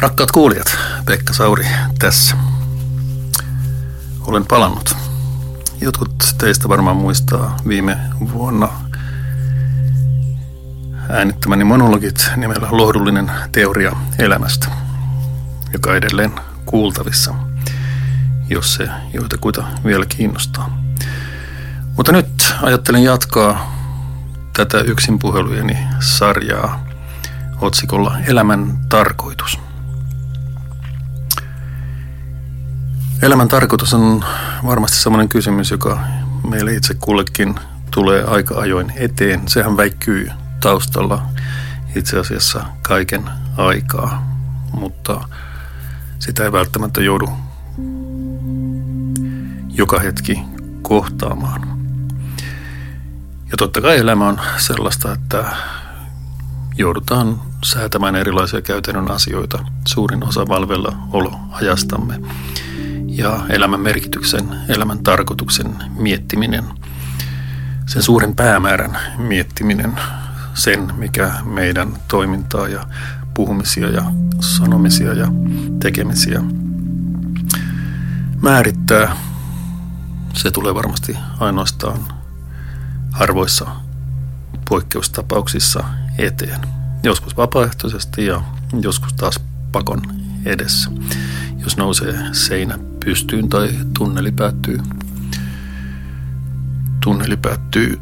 Rakkaat kuulijat, Pekka Sauri tässä. Olen palannut. Jotkut teistä varmaan muistaa viime vuonna äänittämäni monologit nimellä Lohdullinen teoria elämästä, joka edelleen kuultavissa, jos se joitakuita vielä kiinnostaa. Mutta nyt ajattelin jatkaa tätä yksinpuhelujeni sarjaa otsikolla Elämän tarkoitus. Elämän tarkoitus on varmasti sellainen kysymys, joka meille itse kullekin tulee aika ajoin eteen. Sehän väikkyy taustalla itse asiassa kaiken aikaa, mutta sitä ei välttämättä joudu joka hetki kohtaamaan. Ja totta kai elämä on sellaista, että joudutaan säätämään erilaisia käytännön asioita. Suurin osa valvella oloajastamme ja elämän merkityksen, elämän tarkoituksen miettiminen, sen suuren päämäärän miettiminen, sen mikä meidän toimintaa ja puhumisia ja sanomisia ja tekemisiä määrittää. Se tulee varmasti ainoastaan harvoissa poikkeustapauksissa eteen. Joskus vapaaehtoisesti ja joskus taas pakon edessä. Jos nousee seinä pystyyn tai tunneli päättyy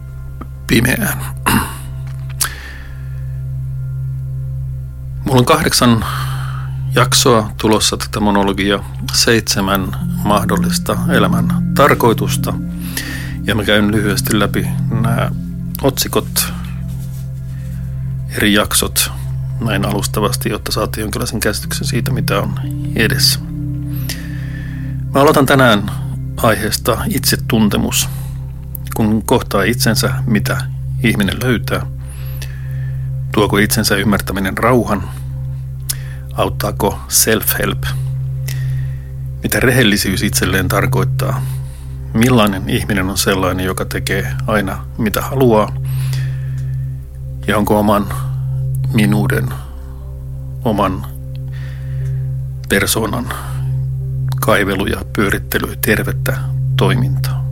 pimeään. Mulla on 8 jaksoa tulossa tätä monologia, 7 mahdollista elämän tarkoitusta. Ja mä käyn lyhyesti läpi nämä otsikot, eri jaksot näin alustavasti, jotta saatiin jonkinlaisen käsityksen siitä, mitä on edessä. Mä aloitan tänään aiheesta itsetuntemus. Kun kohtaa itsensä, mitä ihminen löytää. Tuoko itsensä ymmärtäminen rauhan? Auttaako self-help? Mitä rehellisyys itselleen tarkoittaa? Millainen ihminen on sellainen, joka tekee aina mitä haluaa? Ja onko oman minuuden, oman persoonan kaivelu ja pyörittely tervettä toimintaa?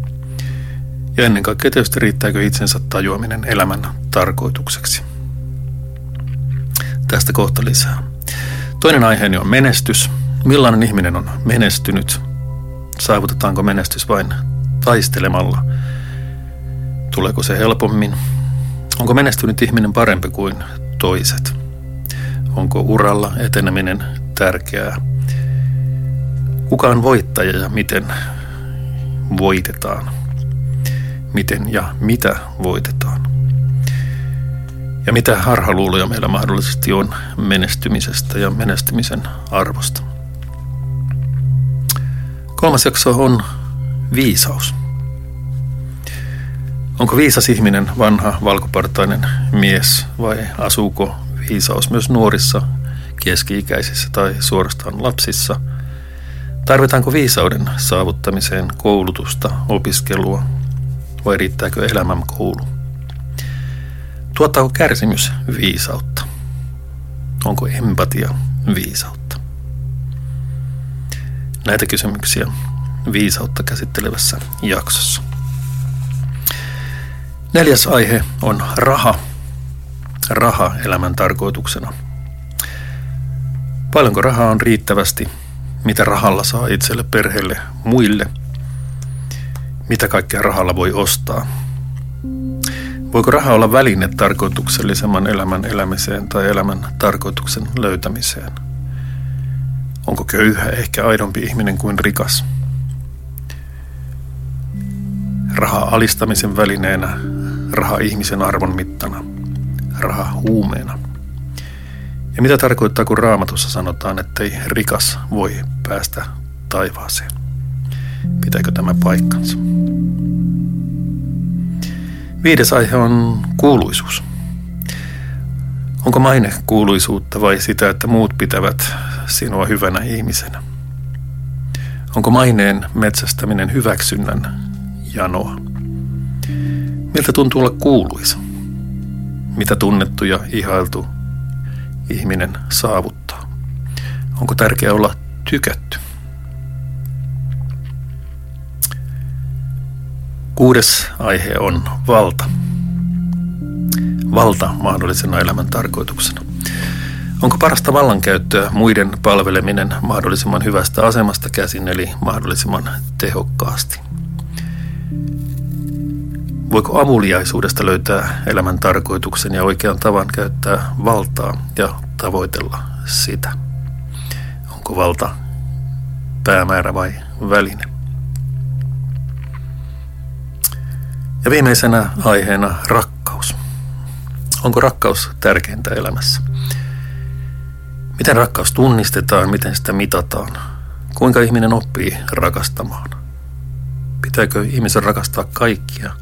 Ja ennen kaikkea tietysti riittääkö itsensä tajuaminen elämän tarkoitukseksi? Tästä kohta lisää. Toinen aiheeni on menestys. Millainen ihminen on menestynyt? Saavutetaanko menestys vain taistelemalla? Tuleeko se helpommin? Onko menestynyt ihminen parempi kuin toiset? Onko uralla eteneminen tärkeää? Kuka on voittaja ja miten voitetaan? Miten ja mitä voitetaan? Ja mitä harhaluuloja meillä mahdollisesti on menestymisestä ja menestymisen arvosta? 3. jakso on viisaus. Onko viisas ihminen vanha valkopartainen mies vai asuuko viisaus myös nuorissa, keski-ikäisissä tai suorastaan lapsissa? Tarvitaanko viisauden saavuttamiseen koulutusta, opiskelua vai riittääkö elämänkoulu? Tuottaako kärsimys viisautta? Onko empatia viisautta? Näitä kysymyksiä viisautta käsittelevässä jaksossa. 4. aihe on raha. Raha elämän tarkoituksena. Paljonko rahaa on riittävästi? Mitä rahalla saa itselle, perheelle, muille? Mitä kaikkea rahalla voi ostaa? Voiko raha olla väline tarkoituksellisemman elämän elämiseen tai elämän tarkoituksen löytämiseen? Onko köyhä ehkä aidompi ihminen kuin rikas? Raha alistamisen välineenä, raha ihmisen arvon mittana, raha huumeena. Ja mitä tarkoittaa, kun Raamatussa sanotaan, ettei rikas voi päästä taivaaseen? Pitääkö tämä paikkansa? 5. aihe on kuuluisuus. Onko maine kuuluisuutta vai sitä, että muut pitävät sinua hyvänä ihmisenä? Onko maineen metsästäminen hyväksynnän janoa? Miltä tuntuu olla kuuluisa? Mitä tunnettu ja ihailtu ihminen saavuttaa? Onko tärkeää olla tykätty? 6. aihe on valta. Valta mahdollisena elämän tarkoituksena. Onko parasta vallankäyttöä muiden palveleminen mahdollisimman hyvästä asemasta käsin, eli mahdollisimman tehokkaasti? Voiko amuliaisuudesta löytää elämän tarkoituksen ja oikean tavan käyttää valtaa ja tavoitella sitä? Onko valta päämäärä vai väline? Ja viimeisenä aiheena rakkaus. Onko rakkaus tärkeintä elämässä? Miten rakkaus tunnistetaan, miten sitä mitataan? Kuinka ihminen oppii rakastamaan? Pitääkö ihmisen rakastaa kaikkia?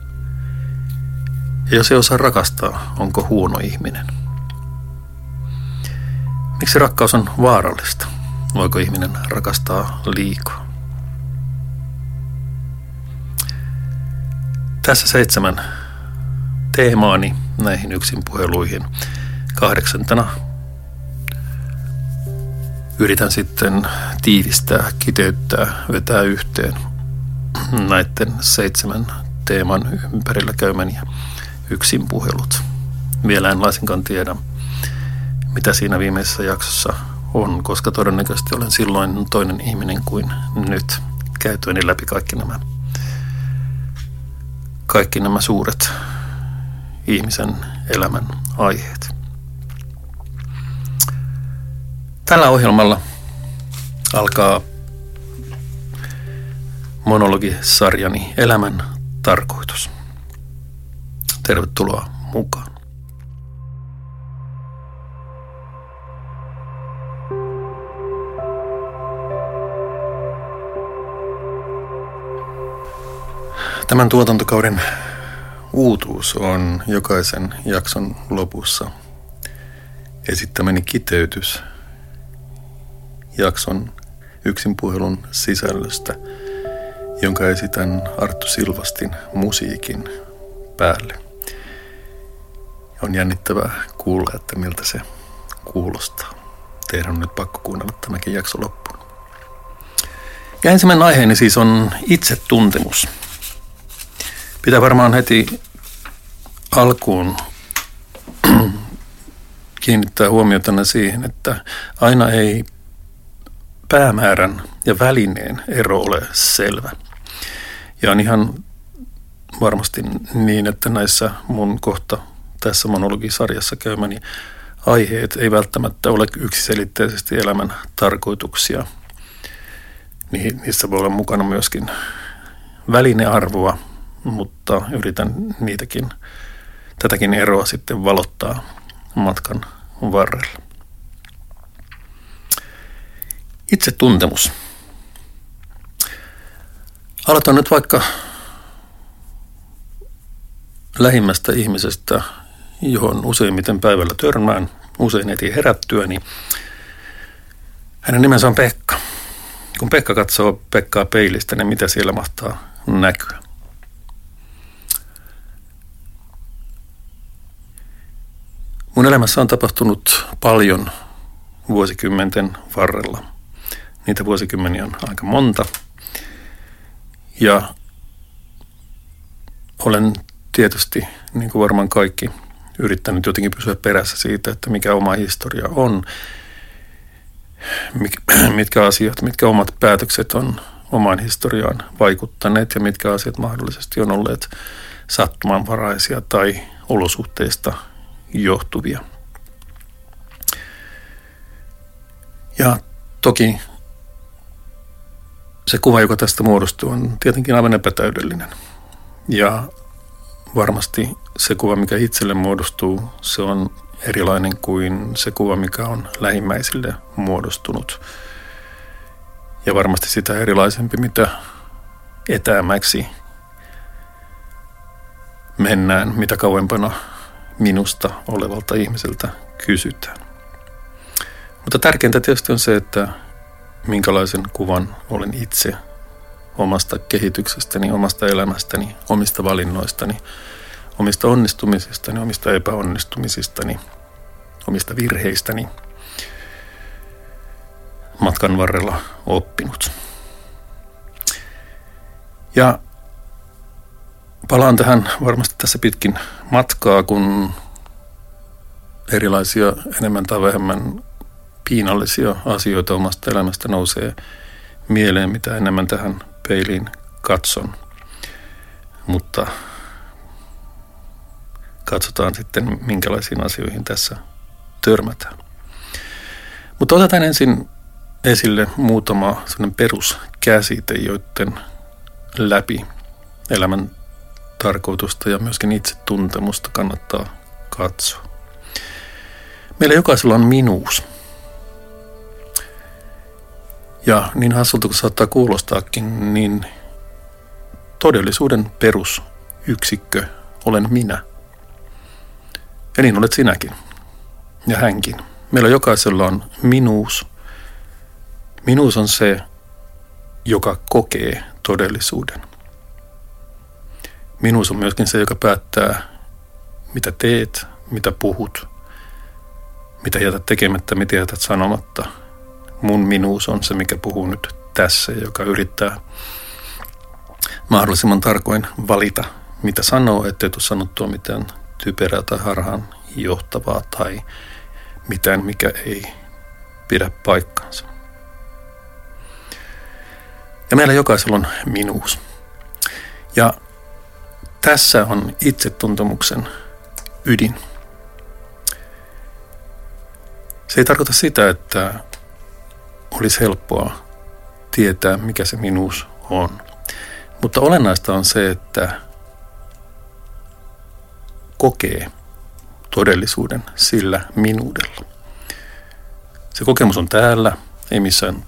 Ja jos ei osaa rakastaa, onko huono ihminen? Miksi rakkaus on vaarallista? Voiko ihminen rakastaa liikaa? Tässä 7 teemaani näihin yksinpuheluihin. 8. yritän sitten tiivistää, kiteyttää, vetää yhteen näiden 7 teeman ympärillä käymäni yksinpuhelut. Vielä en laisinkaan tiedä, mitä siinä viimeisessä jaksossa on, koska todennäköisesti olen silloin toinen ihminen kuin nyt käytyäni läpi kaikki nämä suuret ihmisen elämän aiheet. Tällä ohjelmalla alkaa monologisarjani Elämän tarkoitus. Tervetuloa mukaan. Tämän tuotantokauden uutuus on jokaisen jakson lopussa esittämäni kiteytys jakson yksinpuhelun sisällöstä, jonka esitän Arttu Silvastin musiikin päälle. On jännittävää kuulla, että miltä se kuulostaa. Teidän on nyt pakko kuunnella tämäkin jakso loppuun. Ja ensimmäinen aiheeni siis on itsetuntemus. Pitää varmaan heti alkuun kiinnittää huomiota siihen, että aina ei päämäärän ja välineen ero ole selvä. Ja on ihan varmasti niin, että näissä mun kohta tässä monologisarjassa käymäni aiheet ei välttämättä ole yksiselitteisesti elämän tarkoituksia. Niissä voi olla mukana myöskin välinearvoa, mutta yritän tätäkin eroa sitten valottaa matkan varrella. Itsetuntemus. Aloitan nyt vaikka lähimmästä ihmisestä, johon useimmiten päivällä törmään, usein heti herättyäni. Hänen nimensä on Pekka. Kun Pekka katsoo Pekkaa peilistä, niin mitä siellä mahtaa näkyä? Mun elämässä on tapahtunut paljon vuosikymmenten varrella. Niitä vuosikymmeniä on aika monta. Ja olen tietysti, niin kuin varmaan kaikki, yrittänyt jotenkin pysyä perässä siitä, että mikä oma historia on, mitkä asiat, mitkä omat päätökset on omaan historiaan vaikuttaneet ja mitkä asiat mahdollisesti on olleet sattumanvaraisia tai olosuhteista johtuvia. Ja toki se kuva, joka tästä muodostuu, on tietenkin aivan epätäydellinen. Ja varmasti se kuva, mikä itselle muodostuu, se on erilainen kuin se kuva, mikä on lähimmäisille muodostunut. Ja varmasti sitä erilaisempi, mitä etäämäksi mennään, mitä kauempana minusta olevalta ihmiseltä kysytään. Mutta tärkeintä tietysti on se, että minkälaisen kuvan olen itse omasta kehityksestäni, omasta elämästäni, omista valinnoistani, omista onnistumisistani, omista epäonnistumisistani, omista virheistäni, matkan varrella oppinut. Ja palaan tähän varmasti tässä pitkin matkaa, kun erilaisia enemmän tai vähemmän piinallisia asioita omasta elämästä nousee mieleen, mitä enemmän tähän peiliin katson. Mutta katsotaan sitten, minkälaisiin asioihin tässä törmätään. Mutta otetaan ensin esille muutama sellainen peruskäsite, joiden läpi elämän tarkoitusta ja myöskin itsetuntemusta kannattaa katsoa. Meillä jokaisella on minuus. Ja niin hassulta kuin saattaa kuulostaakin, niin todellisuuden perusyksikkö olen minä. Ja niin olet sinäkin ja hänkin. Meillä jokaisella on minuus. Minuus on se, joka kokee todellisuuden. Minuus on myöskin se, joka päättää, mitä teet, mitä puhut, mitä jätät tekemättä, mitä jätät sanomatta. Mun minuus on se, mikä puhuu nyt tässä, joka yrittää mahdollisimman tarkoin valita, mitä sanoo, ettei tule sanottua mitään typerää tai harhaan johtavaa tai mitään, mikä ei pidä paikkaansa. Ja meillä jokaisella on minuus. Ja tässä on itsetuntemuksen ydin. Se ei tarkoita sitä, että olisi helppoa tietää, mikä se minuus on. Mutta olennaista on se, että kokee todellisuuden sillä minuudella. Se kokemus on täällä, ei missään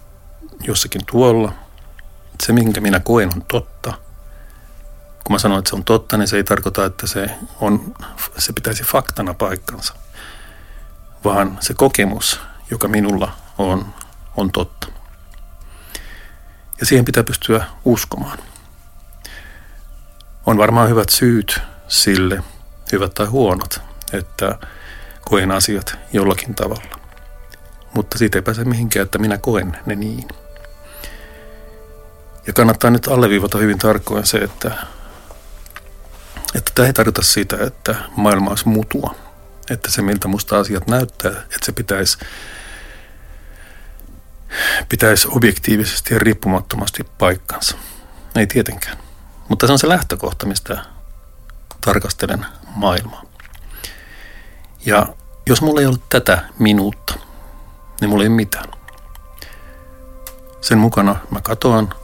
jossakin tuolla. Se, minkä minä koen, on totta. Kun mä sanon, että se on totta, niin se ei tarkoita, että se pitäisi faktana paikkansa. Vaan se kokemus, joka minulla on totta. Ja siihen pitää pystyä uskomaan. On varmaan hyvät syyt sille, hyvät tai huonot, että koen asiat jollakin tavalla. Mutta siitä ei pääse mihinkään, että minä koen ne niin. Ja kannattaa nyt alleviivata hyvin tarkoin se, että tämä ei tarkoita sitä, että maailma olisi mutua. Että se, miltä musta asiat näyttää, että se pitäisi objektiivisesti ja riippumattomasti paikkansa. Ei tietenkään. Mutta se on se lähtökohta, mistä tarkastelen maailmaa. Ja jos mulla ei ole tätä minuutta, niin mulla ei ole mitään. Sen mukana mä katoan,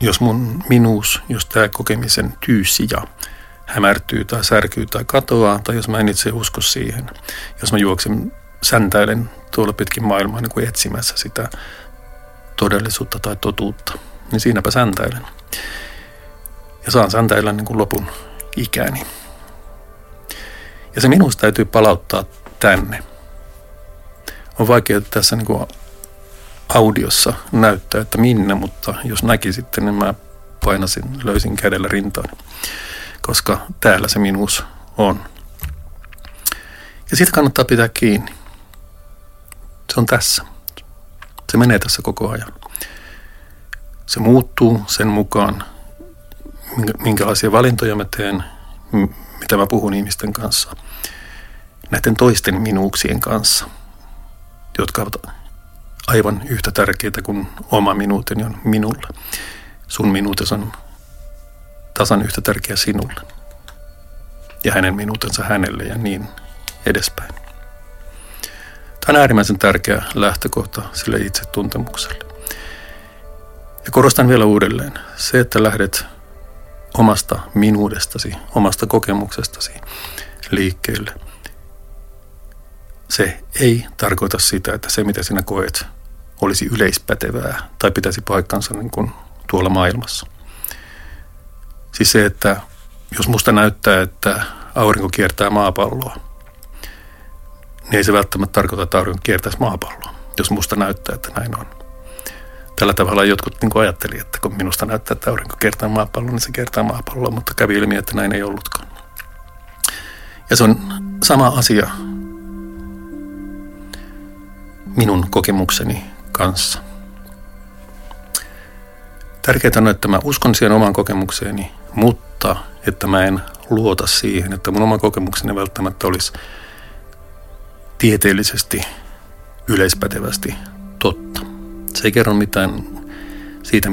jos mun minuus, jos tämä kokemisen tyyssija hämärtyy tai särkyy tai katoaa, tai jos mä en itse usko siihen, jos mä säntäilen tuolla pitkin maailmaa niin kuin etsimässä sitä todellisuutta tai totuutta, niin siinäpä säntäilen. Ja saan säntäillä niin kuin lopun ikäni. Ja se minusta täytyy palauttaa tänne. On vaikea tässä niin kuin audiossa näyttää, että minne, mutta jos näkisitte, niin mä löysin kädellä rintaan, koska täällä se minuus on. Ja siitä kannattaa pitää kiinni. Se on tässä. Se menee tässä koko ajan. Se muuttuu sen mukaan, minkälaisia valintoja mä teen, mitä mä puhun ihmisten kanssa. Näiden toisten minuuksien kanssa, jotka ovat aivan yhtä tärkeitä kuin oma minuuteni on minulle. Sun minuutesi on tasan yhtä tärkeä sinulle. Ja hänen minuutensa hänelle ja niin edespäin. Tämä on äärimmäisen tärkeä lähtökohta sille itsetuntemukselle. Ja korostan vielä uudelleen. Se, että lähdet omasta minuudestasi, omasta kokemuksestasi liikkeelle. Se ei tarkoita sitä, että se mitä sinä koet olisi yleispätevää tai pitäisi paikkansa niin kuin tuolla maailmassa. Siis se, että jos musta näyttää, että aurinko kiertää maapalloa, niin ei se välttämättä tarkoita, että aurinko kiertäisi maapalloa, jos musta näyttää, että näin on. Tällä tavalla jotkut niin kuin ajatteli, että kun minusta näyttää, että aurinko kiertää maapalloa, niin se kiertää maapalloa, mutta kävi ilmi, että näin ei ollutkaan. Ja se on sama asia minun kokemukseni kanssa. Tärkeää on, että mä uskon siihen omaan kokemukseeni, mutta että mä en luota siihen, että mun oma kokemukseni välttämättä olisi tieteellisesti, yleispätevästi totta. Se ei kerro mitään siitä,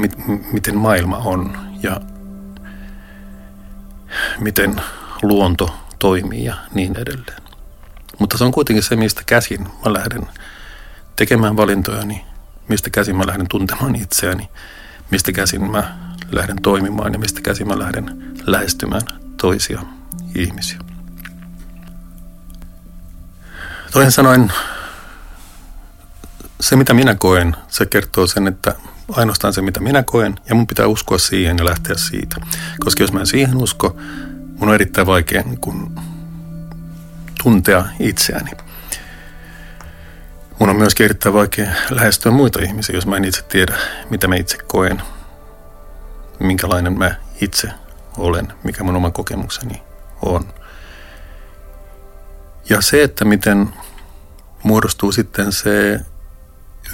miten maailma on ja miten luonto toimii ja niin edelleen. Mutta se on kuitenkin se, mistä käsin mä lähden tekemään valintojani, mistä käsin mä lähden tuntemaan itseäni, mistä käsin mä lähden toimimaan ja mistä käsin mä lähden lähestymään toisia ihmisiä. Toisin sanoen, se mitä minä koen, se kertoo sen, että ainoastaan se mitä minä koen ja mun pitää uskoa siihen ja lähteä siitä. Koska jos mä en siihen usko, mun on erittäin vaikea tuntea itseäni. Mun on myöskin erittäin vaikea lähestyä muita ihmisiä, jos mä en itse tiedä, mitä mä itse koen, minkälainen mä itse olen, mikä mun oma kokemukseni on. Ja se, että miten muodostuu sitten se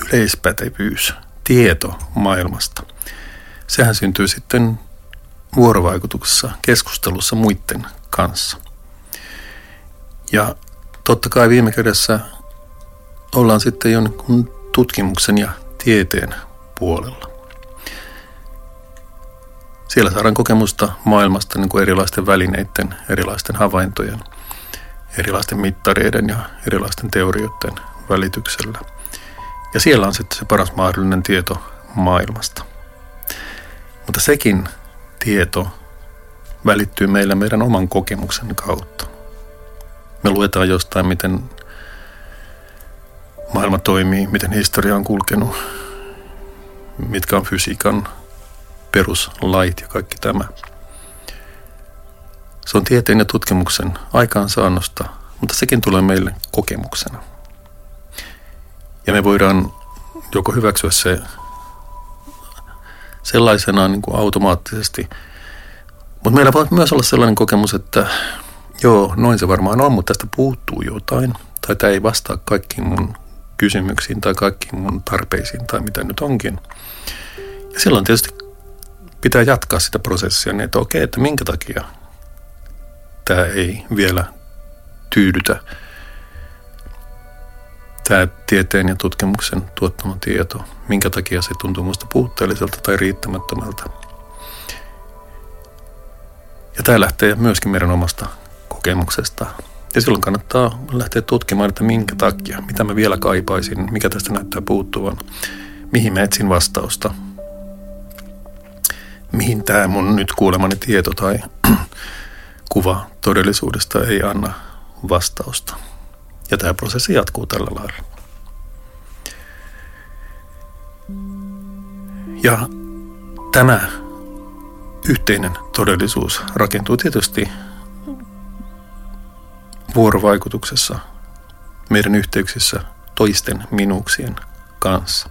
yleispätevyys, tieto maailmasta, sehän syntyy sitten vuorovaikutuksessa, keskustelussa muiden kanssa. Ja totta kai viime kädessä ollaan sitten jonkun tutkimuksen ja tieteen puolella. Siellä saadaan kokemusta maailmasta niin kuin erilaisten välineiden, erilaisten havaintojen, erilaisten mittareiden ja erilaisten teorioiden välityksellä. Ja siellä on sitten se paras mahdollinen tieto maailmasta. Mutta sekin tieto välittyy meillä meidän oman kokemuksen kautta. Me luetaan jostain, miten maailma toimii, miten historia on kulkenut, mitkä on fysiikan peruslait ja kaikki tämä. Se on tieteen ja tutkimuksen aikaansaannosta, mutta sekin tulee meille kokemuksena. Ja me voidaan joko hyväksyä se sellaisenaan niin kuin automaattisesti, mutta meillä voi myös olla sellainen kokemus, että joo, noin se varmaan on, mutta tästä puuttuu jotain. Tai tämä ei vastaa kaikkiin mun kysymyksiin tai kaikkiin mun tarpeisiin tai mitä nyt onkin. Ja silloin tietysti pitää jatkaa sitä prosessia niin, että okei, että minkä takia tämä ei vielä tyydytä. Tämä tieteen ja tutkimuksen tuottama tieto, minkä takia se tuntuu minusta puutteelliselta tai riittämättömältä. Ja tämä lähtee myöskin meidän omasta kokemuksesta. Ja silloin kannattaa lähteä tutkimaan, että minkä takia, mitä mä vielä kaipaisin, mikä tästä näyttää puuttuvan, mihin mä etsin vastausta, mihin tämä mun nyt kuulemani tieto tai kuva todellisuudesta ei anna vastausta. Ja tämä prosessi jatkuu tällä lailla. Ja tämä yhteinen todellisuus rakentuu tietysti vuorovaikutuksessa meidän yhteyksissä toisten minuuksien kanssa.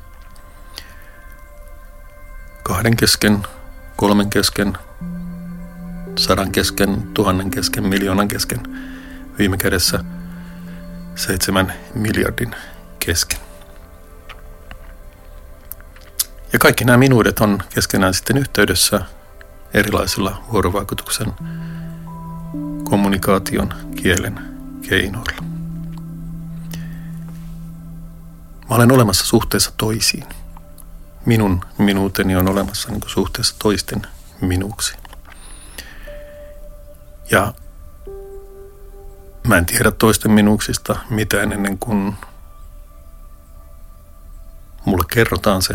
Kahden kesken, kolmen kesken, 100 kesken, 1000 kesken, 1,000,000 kesken, viime kädessä 7 miljardin kesken. Ja kaikki nämä minuudet on keskenään sitten yhteydessä erilaisilla vuorovaikutuksen, kommunikaation, kielen keinoilla. Mä olen olemassa suhteessa toisiin. Minun minuuteni on olemassa niin kuin suhteessa toisten minuuksiin. Ja mä en tiedä toisten minuuksista mitään ennen kuin mulle kerrotaan se.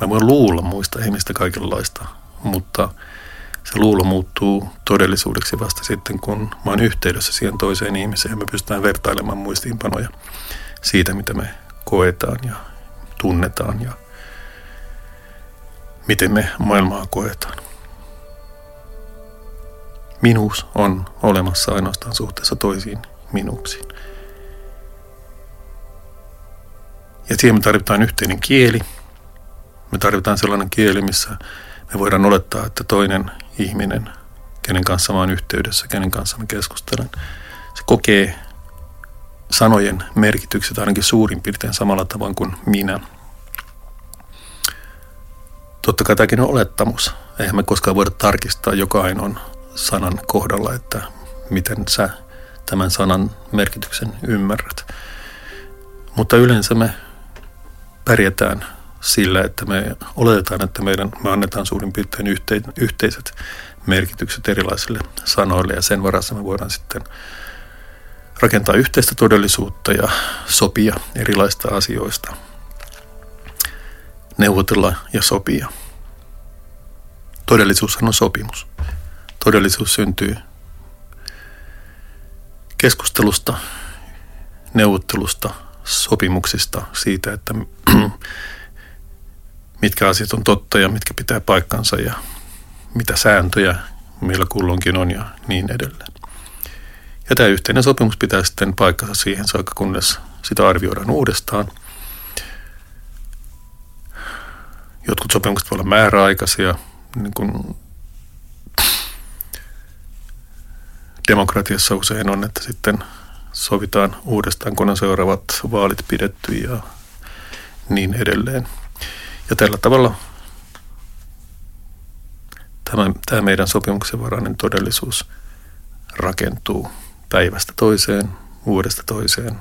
Mä voin luulla muista ihmistä kaikenlaista, mutta se luulo muuttuu todellisuudeksi vasta sitten, kun mä oon yhteydessä siihen toiseen ihmiseen ja me pystytään vertailemaan muistiinpanoja siitä, mitä me koetaan ja tunnetaan ja miten me maailmaa koetaan. Minuus on olemassa ainoastaan suhteessa toisiin minuuksiin. Ja siihen me tarvitaan yhteinen kieli. Me tarvitaan sellainen kieli, missä me voidaan olettaa, että toinen ihminen, kenen kanssa mä oon yhteydessä, kenen kanssa mä keskustelen, se kokee sanojen merkitykset ainakin suurin piirtein samalla tavoin kuin minä. Totta kai tämäkin on olettamus. Eihän me koskaan voida tarkistaa joka ainoan sanan kohdalla, että miten sä tämän sanan merkityksen ymmärrät. Mutta yleensä me pärjätään sillä, että me oletetaan, että me annetaan suurin piirtein yhteiset merkitykset erilaisille sanoille ja sen varassa me voidaan sitten rakentaa yhteistä todellisuutta ja sopia erilaisista asioista. Neuvotella ja sopia. Todellisuushan on sopimus. Todellisuus syntyy keskustelusta, neuvottelusta, sopimuksista siitä, että mitkä asiat on totta ja mitkä pitää paikkansa ja mitä sääntöjä meillä kulloinkin on ja niin edelleen. Ja tämä yhteinen sopimus pitää sitten paikkansa siihen saakka, kunnes sitä arvioidaan uudestaan. Jotkut sopimukset voi olla määräaikaisia, niin kuin demokratiassa usein on, että sitten sovitaan uudestaan, kun on seuraavat vaalit pidetty ja niin edelleen. Ja tällä tavalla tämä meidän sopimuksen varainen todellisuus rakentuu päivästä toiseen, vuodesta toiseen,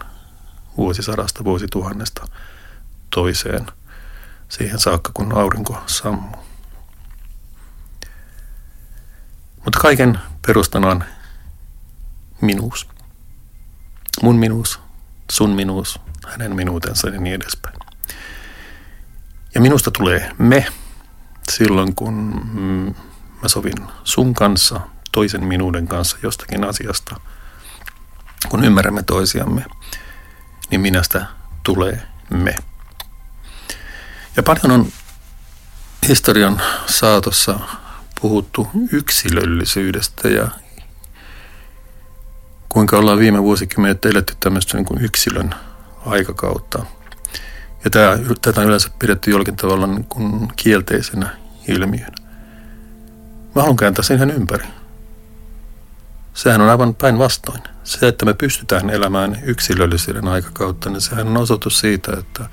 vuosisadasta, vuosituhannesta toiseen, siihen saakka kun aurinko sammuu. Mutta kaiken perustana on minuus. Mun minuus, sun minuus, hänen minuutensa ja niin edespäin. Ja minusta tulee me silloin, kun mä sovin sun kanssa, toisen minuuden kanssa jostakin asiasta. Kun ymmärrämme toisiamme, niin minästä tulee me. Ja paljon on historian saatossa puhuttu yksilöllisyydestä ja kuinka ollaan viime vuosikymmenet eletty tämmöistä niin kuin yksilön aikakautta. Ja tätä on yleensä pidetty jollakin tavalla niin kuin kielteisenä ilmiönä. Mä haluan kääntää sen ihan ympäri. Sehän on aivan päinvastoin. Se, että me pystytään elämään yksilöllisyyden aikakautta, niin sehän on osoitus siitä, että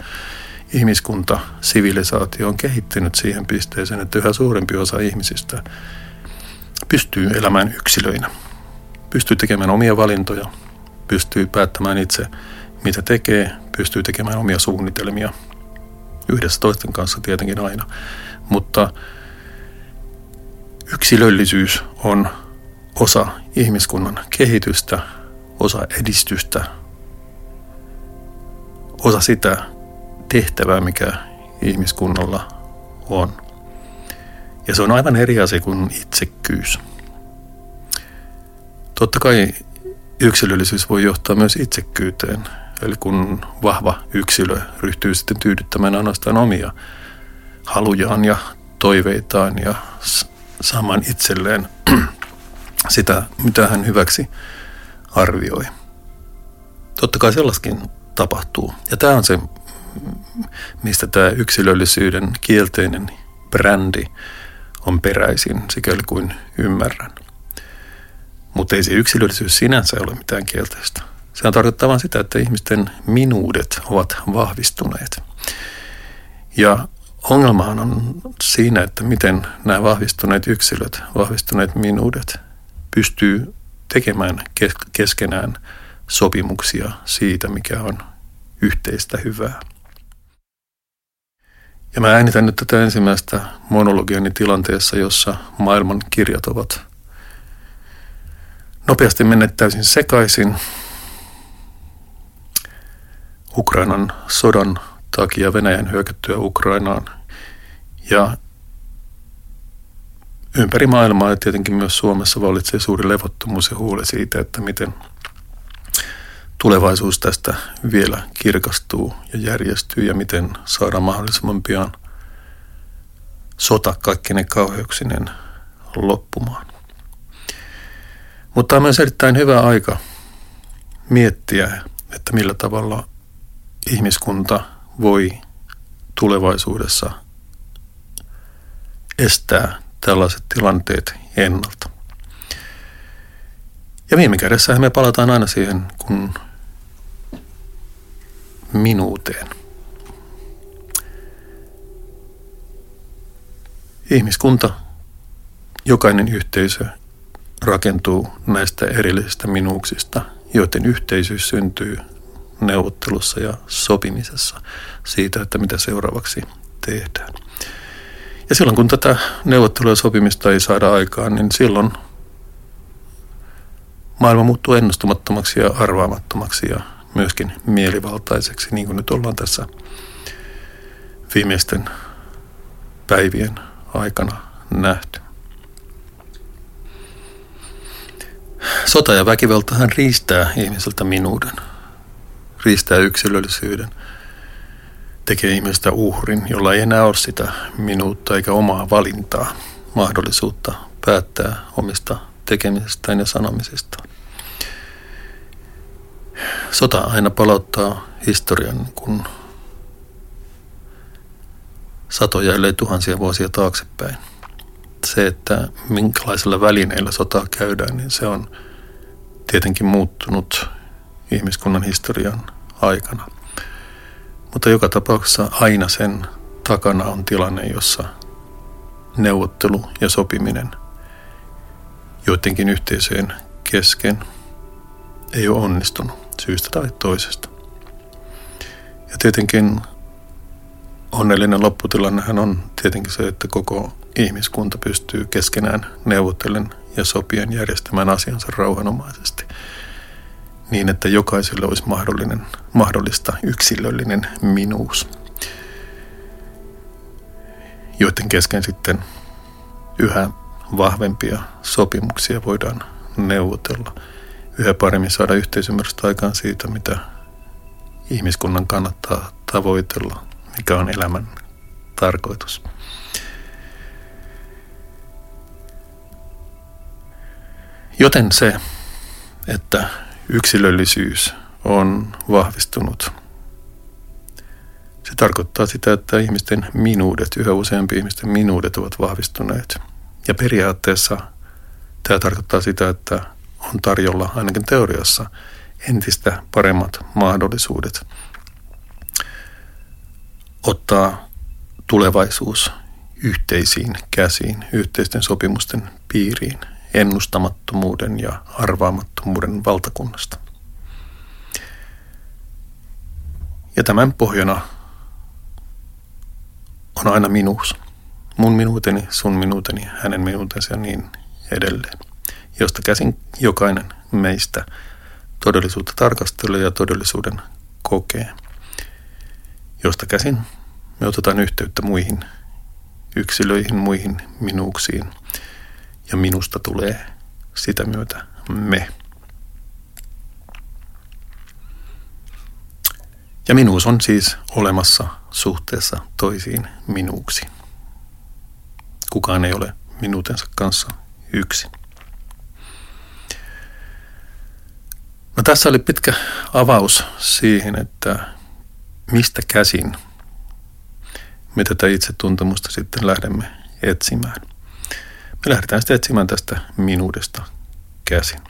ihmiskunta, sivilisaatio on kehittynyt siihen pisteeseen, että yhä suurempi osa ihmisistä pystyy elämään yksilöinä. Pystyy tekemään omia valintoja, pystyy päättämään itse, mitä tekee, pystyy tekemään omia suunnitelmia. Yhdessä toisten kanssa tietenkin aina. Mutta yksilöllisyys on osa ihmiskunnan kehitystä, osa edistystä, osa sitä tehtävää, mikä ihmiskunnalla on. Ja se on aivan eri asia kuin itsekkyys. Totta kai yksilöllisyys voi johtaa myös itsekkyyteen. Eli kun vahva yksilö ryhtyy sitten tyydyttämään ainoastaan omia halujaan ja toiveitaan ja saamaan itselleen sitä, mitä hän hyväksi arvioi. Totta kai sellaistakin tapahtuu. Ja tämä on se, mistä tämä yksilöllisyyden kielteinen brändi on peräisin, sikäli kuin ymmärrän. Mutta ei se yksilöllisyys sinänsä ole mitään kielteistä. Sehän tarkoittaa vain sitä, että ihmisten minuudet ovat vahvistuneet. Ja ongelmahan on siinä, että miten nämä vahvistuneet yksilöt, vahvistuneet minuudet pystyy tekemään keskenään sopimuksia siitä, mikä on yhteistä hyvää. Ja mä äänitän nyt tätä ensimmäistä monologiani tilanteessa, jossa maailman kirjat ovat nopeasti menneet täysin sekaisin. Ukrainan sodan takia Venäjän hyökättyä Ukrainaan ja ympäri maailmaa ja tietenkin myös Suomessa vallitsee suuri levottomuus ja huoli siitä, että miten tulevaisuus tästä vielä kirkastuu ja järjestyy ja miten saadaan mahdollisimman pian sota kaikkine kauheuksineen loppumaan. Mutta tämä on myös erittäin hyvä aika miettiä, että millä tavalla ihmiskunta voi tulevaisuudessa estää tällaiset tilanteet ennalta. Ja viime kädessähän me palataan aina siihen, kun minuuteen. Ihmiskunta, jokainen yhteisö, rakentuu näistä erillisistä minuuksista, joiden yhteisyys syntyy neuvottelussa ja sopimisessa siitä, että mitä seuraavaksi tehdään. Ja silloin kun tätä neuvottelua ja sopimista ei saada aikaan, niin silloin maailma muuttuu ennustamattomaksi ja arvaamattomaksi ja myöskin mielivaltaiseksi, niin kuin nyt ollaan tässä viimeisten päivien aikana nähty. Sota ja väkivaltahan riistää ihmiseltä minuuden, riistää yksilöllisyyden, tekee ihmistä uhrin, jolla ei enää ole sitä minuutta eikä omaa valintaa, mahdollisuutta päättää omista tekemisestään ja sanomisistaan. Sota aina palauttaa historian, kun satoja ellei tuhansia vuosia taaksepäin. Se, että minkälaisilla välineillä sotaa käydään, niin se on tietenkin muuttunut ihmiskunnan historian aikana. Mutta joka tapauksessa aina sen takana on tilanne, jossa neuvottelu ja sopiminen joidenkin yhteisöjen kesken ei ole onnistunut syystä tai toisesta. Ja tietenkin onnellinen lopputilannehan on tietenkin se, että koko ihmiskunta pystyy keskenään neuvotellen ja sopien järjestämään asiansa rauhanomaisesti niin, että jokaiselle olisi mahdollista yksilöllinen minuus, joiden kesken sitten yhä vahvempia sopimuksia voidaan neuvotella. Yhä paremmin saada yhteisymmärrystä aikaan siitä, mitä ihmiskunnan kannattaa tavoitella, mikä on elämän tarkoitus. Joten se, että yksilöllisyys on vahvistunut, se tarkoittaa sitä, että ihmisten minuudet, yhä useampi ihmisten minuudet ovat vahvistuneet. Ja periaatteessa tämä tarkoittaa sitä, että on tarjolla ainakin teoriassa entistä paremmat mahdollisuudet ottaa tulevaisuus yhteisiin käsiin, yhteisten sopimusten piiriin, ennustamattomuuden ja arvaamattomuuden valtakunnasta. Ja tämän pohjana on aina minuus. Mun minuuteni, sun minuuteni, hänen minuutensa ja niin edelleen, josta käsin jokainen meistä todellisuutta tarkastelee ja todellisuuden kokee, josta käsin me otetaan yhteyttä muihin yksilöihin, muihin minuuksiin, ja minusta tulee sitä myötä me. Ja minuus on siis olemassa suhteessa toisiin minuuksiin. Kukaan ei ole minuutensa kanssa yksin. No, tässä oli pitkä avaus siihen, että mistä käsin me tätä itsetuntemusta sitten lähdemme etsimään. Me lähdetään sitten etsimään tästä minuudesta käsin.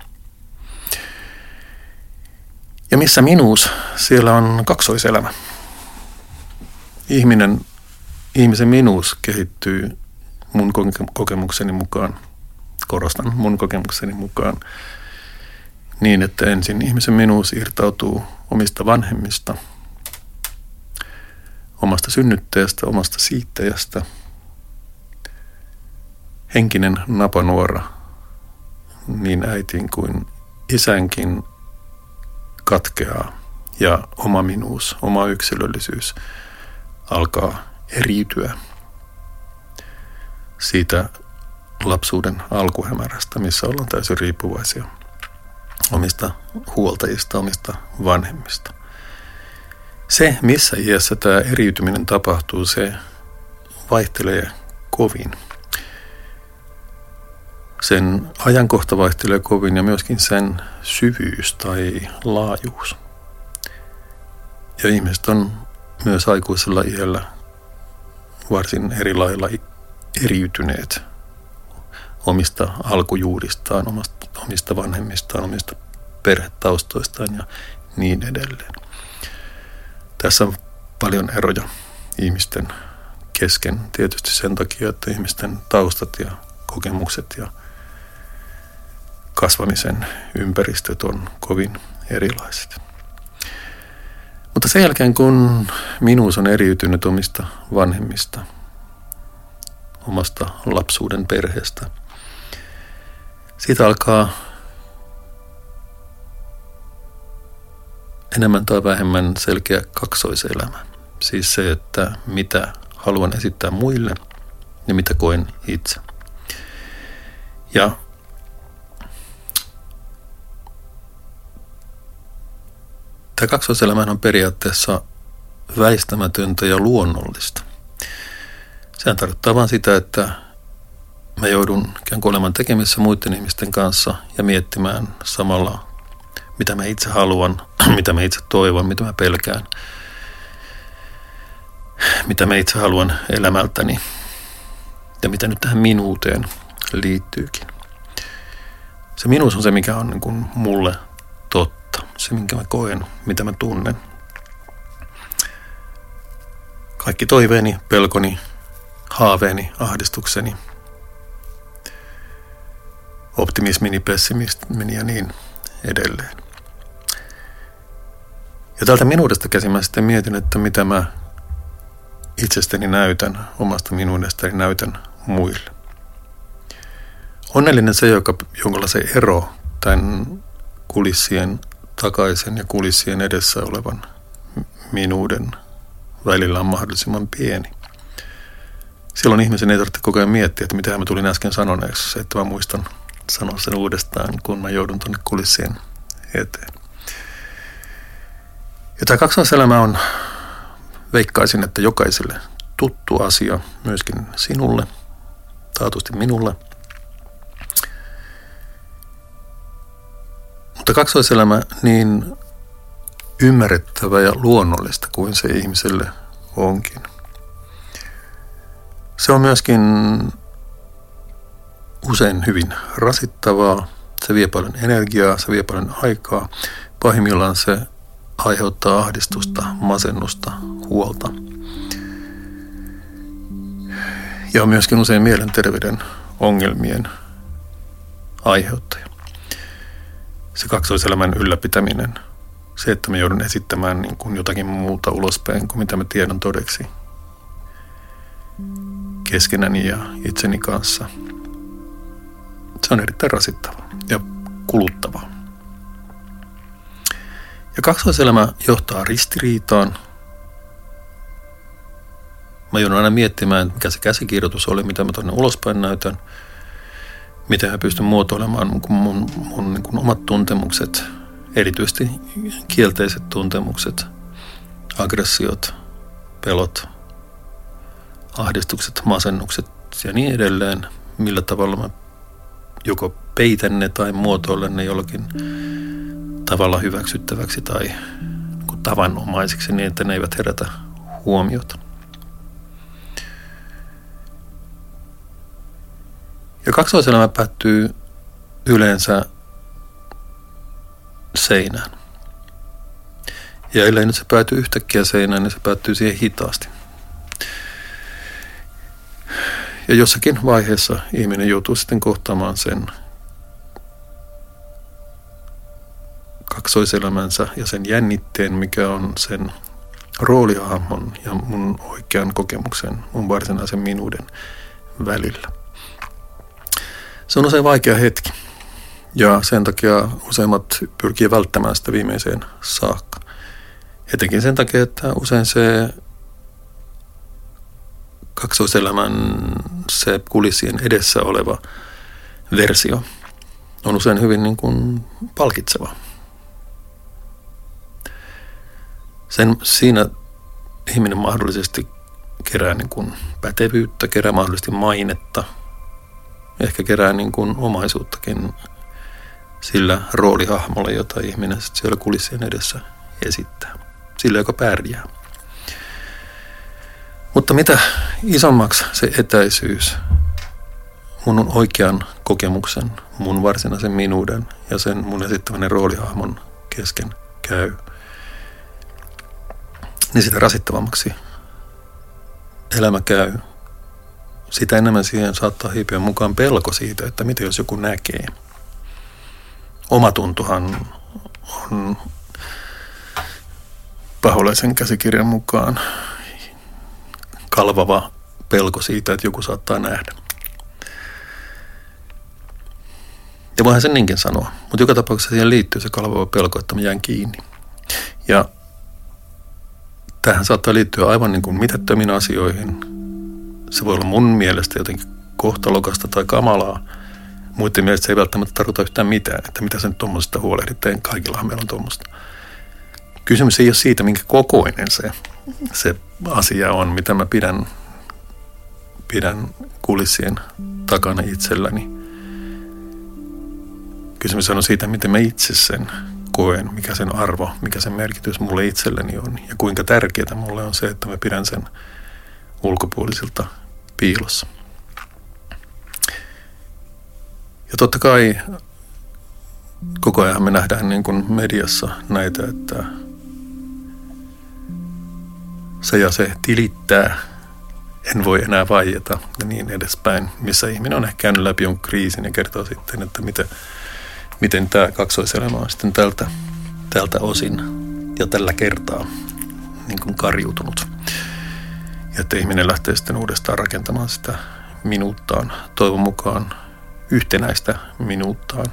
Ja missä minuus, siellä on kaksoiselämä. Ihmisen minuus kehittyy mun kokemukseni mukaan, korostan mun kokemukseni mukaan, niin, että ensin ihmisen minuus irtautuu omista vanhemmista, omasta synnyttäjästä, omasta siittäjästä. Henkinen napanuora, niin äitiin kuin isänkin, katkeaa ja oma minuus, oma yksilöllisyys alkaa eriytyä siitä lapsuuden alkuhämärästä, missä ollaan täysin riippuvaisia omista huoltajista, omista vanhemmista. Se, missä iässä tämä eriytyminen tapahtuu, se vaihtelee kovin. Sen ajankohta vaihtelee kovin ja myöskin sen syvyys tai laajuus. Ja ihmiset on myös aikuisella iällä varsin eri lailla eriytyneet omista alkujuuristaan, omista vanhemmistaan, omista perhetaustoistaan ja niin edelleen. Tässä on paljon eroja ihmisten kesken. Tietysti sen takia, että ihmisten taustat ja kokemukset ja kasvamisen ympäristöt on kovin erilaiset. Mutta sen jälkeen, kun minuus on eriytynyt omista vanhemmista, omasta lapsuuden perheestä, siitä alkaa enemmän tai vähemmän selkeä kaksoiselämä. Siis se, että mitä haluan esittää muille ja mitä koen itse. Ja tämä kaksoiselämä on periaatteessa väistämätöntä ja luonnollista. Sehän tarkoittaa vain sitä, että mä joudun ikään kuin olemaan tekemissä muiden ihmisten kanssa ja miettimään samalla, mitä mä itse haluan, mitä mä itse toivon, mitä mä pelkään, mitä mä itse haluan elämältäni ja mitä nyt tähän minuuteen liittyykin. Se minuus on se, mikä on niin kuin mulle totta. Se, minkä mä koen, mitä mä tunnen. Kaikki toiveeni, pelkoni, haaveeni, ahdistukseni, optimismini, pessimismini ja niin edelleen. Ja tältä minuudesta käsin mä sitten mietin, että mitä mä itsestäni näytän, omasta minuudestani näytän muille. Onnellinen se, jonka se ero tämän kulissien takaisen ja kulissien edessä olevan minuuden välillä on mahdollisimman pieni. Silloin ihmisen ei tarvitse koko ajan miettiä, että mitähän mä tulin äsken sanoneeksi, se, että mä muistan sanoa sen uudestaan, kun mä joudun tuonne kulissien eteen. Ja tämä kaksoiselämä on, veikkaisin, että jokaiselle tuttu asia, myöskin sinulle, taatusti minulle. Mutta kaksoiselämä niin ymmärrettävä ja luonnollista kuin se ihmiselle onkin. Se on myöskin usein hyvin rasittavaa. Se vie paljon energiaa, se vie paljon aikaa. Pahimmillaan se aiheuttaa ahdistusta, masennusta, huolta. Ja on myöskin usein mielenterveyden ongelmien aiheuttaja. Se kaksoiselämän ylläpitäminen, se, että mä joudun esittämään niin kuin jotakin muuta ulospäin kuin mitä mä tiedän todeksi keskenäni ja itseni kanssa. Se on erittäin rasittavaa ja kuluttavaa. Ja kaksoiselämä johtaa ristiriitaan. Mä joudun aina miettimään, mikä se käsikirjoitus oli, mitä mä tuonne ulospäin näytän. Miten mä pystyn muotoilemaan mun niin kuin omat tuntemukset, erityisesti kielteiset tuntemukset, aggressiot, pelot, ahdistukset, masennukset ja niin edelleen. Millä tavalla mä joko peitän ne tai muotoilen ne jollakin tavalla hyväksyttäväksi tai niin kuin tavanomaisiksi niin, että ne eivät herätä huomiota. Ja kaksoiselämä päättyy yleensä seinään. Ja ellei nyt se päätyy yhtäkkiä seinään, niin se päättyy siihen hitaasti. Ja jossakin vaiheessa ihminen joutuu sitten kohtaamaan sen kaksoiselämänsä ja sen jännitteen, mikä on sen roolihahmon ja mun oikean kokemuksen, mun varsinaisen minuuden välillä. Se on usein vaikea hetki ja sen takia useimmat pyrkii välttämään sitä viimeiseen saakka. Etenkin sen takia, että usein se kaksoiselämän, se kulissien edessä oleva versio on usein hyvin niin kuin palkitseva. Siinä ihminen mahdollisesti kerää niin kuin pätevyyttä, kerää mahdollisesti mainetta. Ehkä kerää niin kuin omaisuuttakin sillä roolihahmolla, jota ihminen siellä kulissien edessä esittää. Sillä, joka pärjää. Mutta mitä isommaksi se etäisyys mun oikean kokemuksen, mun varsinaisen minuuden ja sen mun esittävän roolihahmon kesken käy, niin sitä rasittavammaksi elämä käy. Sitä enemmän siihen saattaa hiipiä mukaan pelko siitä, että mitä jos joku näkee. Omatuntohan on Paholaisen käsikirjan mukaan kalvava pelko siitä, että joku saattaa nähdä. Ja voihan sen niinkin sanoa, mutta joka tapauksessa siihen liittyy se kalvava pelko, että mä jään kiinni. Ja tähän saattaa liittyä aivan niin kuin mitättömiin asioihin. Se voi olla mun mielestä jotenkin kohtalokasta tai kamalaa. Muiden mielestä se ei välttämättä tarkoita yhtään mitään, että mitä sen tuommoisesta huolehditaan. Kaikillahan meillä on tuommoista. Kysymys ei ole siitä, minkä kokoinen se asia on, mitä mä pidän kulissien takana itselläni. Kysymys on siitä, miten mä itse sen koen, mikä sen arvo, mikä sen merkitys mulle itselleni on ja kuinka tärkeää mulle on se, että mä pidän sen ulkopuolisilta piilossa. Ja totta kai koko ajan me nähdään niin kuin mediassa näitä, että se ja se tilittää, en voi enää vaieta ja niin edespäin, missä ihminen on ehkä käynyt läpi jonkun kriisin ja kertoo sitten, että miten tämä kaksoiselämä on sitten tältä osin ja tällä kertaa niin kuin karjuutunut. Ja että ihminen lähtee sitten uudestaan rakentamaan sitä minuuttaan, toivon mukaan yhtenäistä minuuttaan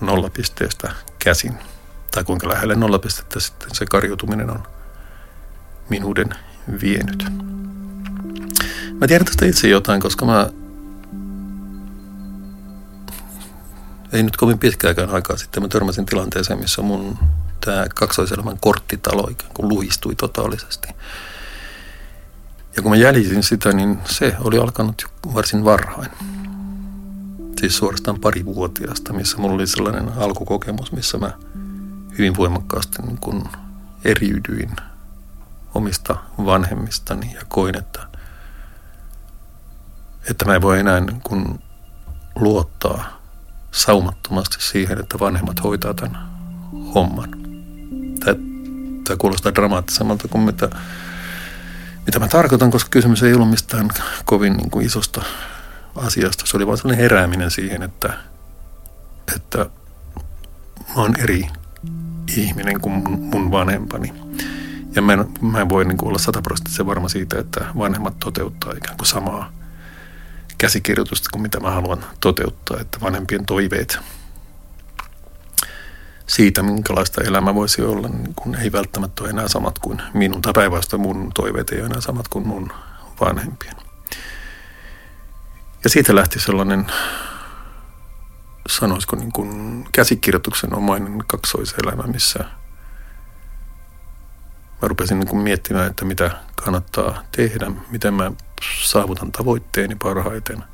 nollapisteestä käsin. Tai kuinka lähelle nollapistettä sitten se karjuutuminen on minuuden vienyt. Mä tiedän tästä itse jotain, koska mä ei nyt kovin pitkäkään aikaa sitten mä törmäsin tilanteeseen, missä mun tämä kaksoiselämän korttitalo ikään kuin luhistui totaalisesti. Ja kun mä jäljitin sitä, niin se oli alkanut varsin varhain. Siis suorastaan parivuotiaasta, missä mulla oli sellainen alkukokemus, missä mä hyvin voimakkaasti niin kun eriydyin omista vanhemmistani ja koin, että mä en voi enää niin kun luottaa saumattomasti siihen, että vanhemmat hoitaa tämän homman. Tämä kuulostaa dramaattisemmalta kuin mitä mä tarkoitan, koska kysymys ei ollut mistään kovin niin kun isosta asiasta. Se oli vaan sellainen herääminen siihen, että mä oon eri ihminen kuin mun vanhempani. Ja mä en voi niin kuin olla 100% varma siitä, että vanhemmat toteuttaa ikään kuin samaa käsikirjoitusta kuin mitä mä haluan toteuttaa. Että vanhempien toiveet siitä, minkälaista elämä voisi olla, niin kuin ei välttämättä ole enää samat kuin minun. Tai päinvastoin mun toiveet ei ole enää samat kuin mun vanhempien. Ja siitä lähti sellainen, sanoisiko niin kuin käsikirjoituksen omainen kaksoiselämä, missä mä rupesin niin kuin miettimään, että mitä kannattaa tehdä, miten mä saavutan tavoitteeni parhaiten,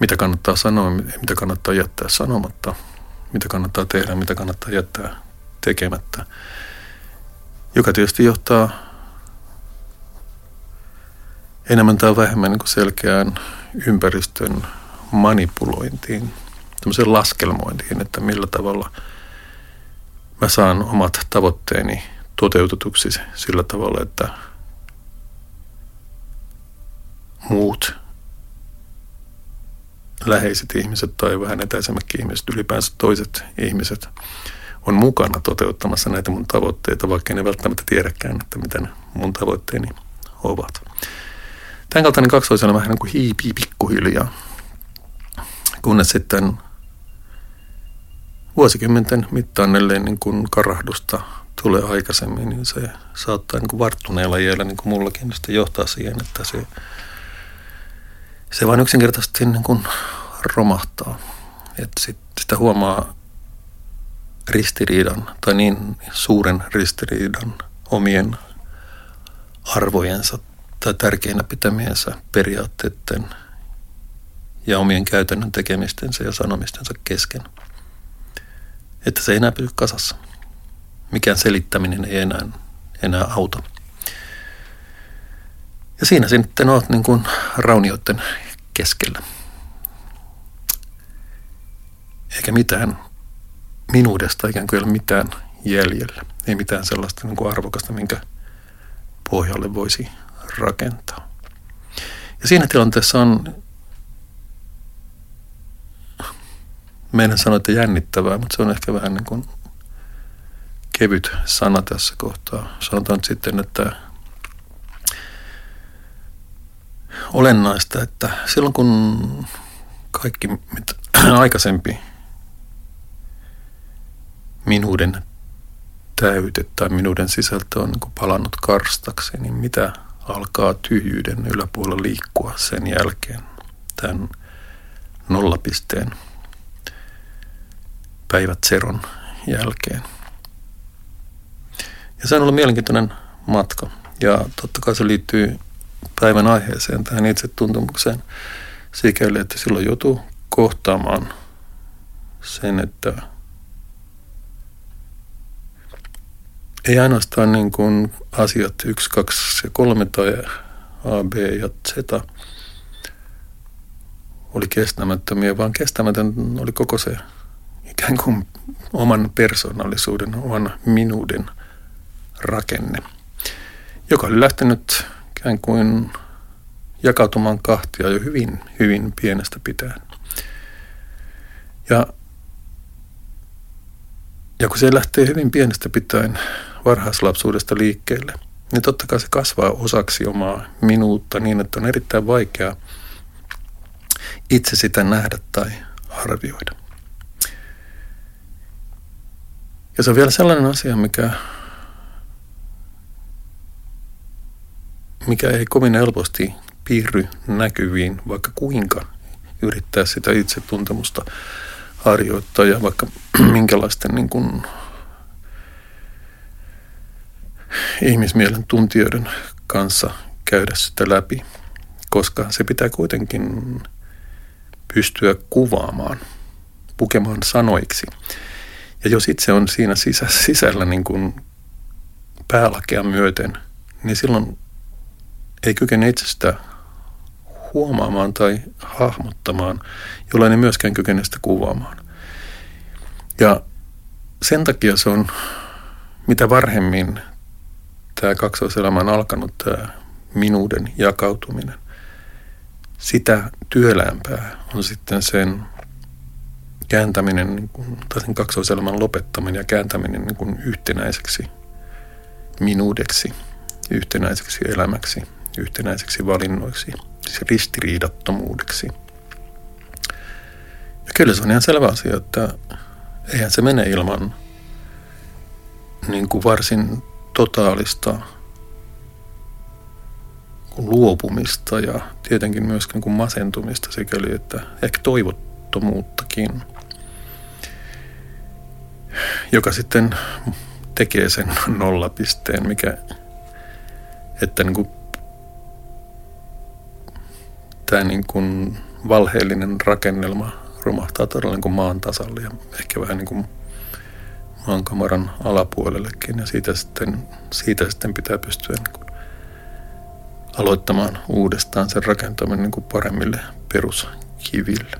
mitä kannattaa sanoa, mitä kannattaa jättää sanomatta, mitä kannattaa tehdä, mitä kannattaa jättää tekemättä, joka tietysti johtaa enemmän tai vähemmän niin kuin selkeään ympäristön manipulointiin, tämmöiseen laskelmointiin, että millä tavalla mä saan omat tavoitteeni toteutetuksi sillä tavalla, että muut läheiset ihmiset tai vähän etäisemmätkin ihmiset, ylipäänsä toiset ihmiset on mukana toteuttamassa näitä mun tavoitteita, vaikka ne välttämättä tiedäkään, että mitä ne mun tavoitteeni ovat. Tämän kaltainen kaksoiselämä vähän niin kuin hiipii pikkuhiljaa, kunnes sitten vuosikymmenten mittaan, ellei niin kuin karahdusta tulee aikaisemmin, niin se saattaa niin kuin varttuneella iällä, niin kuin mullakin, niin johtaa siihen, että se vain yksinkertaisesti niin kuin romahtaa. Että sitä huomaa ristiriidan tai niin suuren ristiriidan omien arvojensa tai tärkeinä pitämiensä periaatteiden ja omien käytännön tekemistensä ja sanomistensa kesken. Että se ei enää pysy kasassa. Mikään selittäminen ei enää auta. Ja siinä sitten olet niin kuin raunioiden keskellä. Eikä mitään minuudesta ikään kuin ei ole mitään jäljellä. Ei mitään sellaista niin kuin arvokasta, minkä pohjalle voisi rakentaa. Ja siinä tilanteessa on, meidän sanoa, että jännittävää, mutta se on ehkä vähän niin kuin kevyt sana tässä kohtaa. Sanotaan sitten, että olennaista, että silloin kun kaikki aikaisempi minuuden täyte tai minuuden sisältö on niin kuin palannut karstaksi, niin mitä alkaa tyhjyyden yläpuolella liikkua sen jälkeen tämän nollapisteen päivätseron jälkeen. Ja se on ollut mielenkiintoinen matka. Ja totta kai se liittyy päivän aiheeseen, tähän itsetuntemukseen sikäli, että silloin joutuu kohtaamaan sen, että ei ainoastaan niin kuin asiat 1, 2 ja 3 tai A, B ja Z oli kestämättömiä, vaan kestämätön oli koko se ikään kuin oman persoonallisuuden, oman minuuden rakenne, joka oli lähtenyt ikään kuin jakautumaan kahtia jo hyvin, hyvin pienestä pitäen. Ja kun se lähtee hyvin pienestä pitäen varhaislapsuudesta liikkeelle, niin totta kai se kasvaa osaksi omaa minuutta niin, että on erittäin vaikea itse sitä nähdä tai arvioida. Ja se on vielä sellainen asia, mikä ei kovin helposti piirry näkyviin, vaikka kuinka yrittää sitä itsetuntemusta harjoittaa ja vaikka minkälaisten niin kuin ihmismielen tuntijoiden kanssa käydä sitä läpi, koska se pitää kuitenkin pystyä kuvaamaan, pukemaan sanoiksi. Ja jos itse on siinä sisällä niin kuin päälakea myöten, niin silloin ei kykene itse sitä huomaamaan tai hahmottamaan, jollain ei myöskään kykene sitä kuvaamaan. Ja sen takia se on, mitä varhemmin tämä kaksoiselämä on alkanut, tämä minuuden jakautuminen, sitä työlämpää on sitten sen kääntäminen, niin kuin, tai sen kaksoiselämän lopettaminen ja kääntäminen niin kuin yhtenäiseksi minuudeksi, yhtenäiseksi elämäksi, yhtenäiseksi valinnoiksi, siis ristiriidattomuudeksi. Ja kyllä se on ihan selvä asia, että eihän se mene ilman niin kuin varsin totaalista luopumista ja tietenkin myöskin niin kuin masentumista sikäli, että ehkä toivottomuuttakin, joka sitten tekee sen nollapisteen, mikä että niin kuin tämä niin kuin valheellinen rakennelma romahtaa todella niin kuin maan tasalle ja ehkä vähän niin kuin maankamaran alapuolellekin. Ja siitä sitten pitää pystyä niin kuin aloittamaan uudestaan sen rakentaminen niin kuin paremmille peruskiville.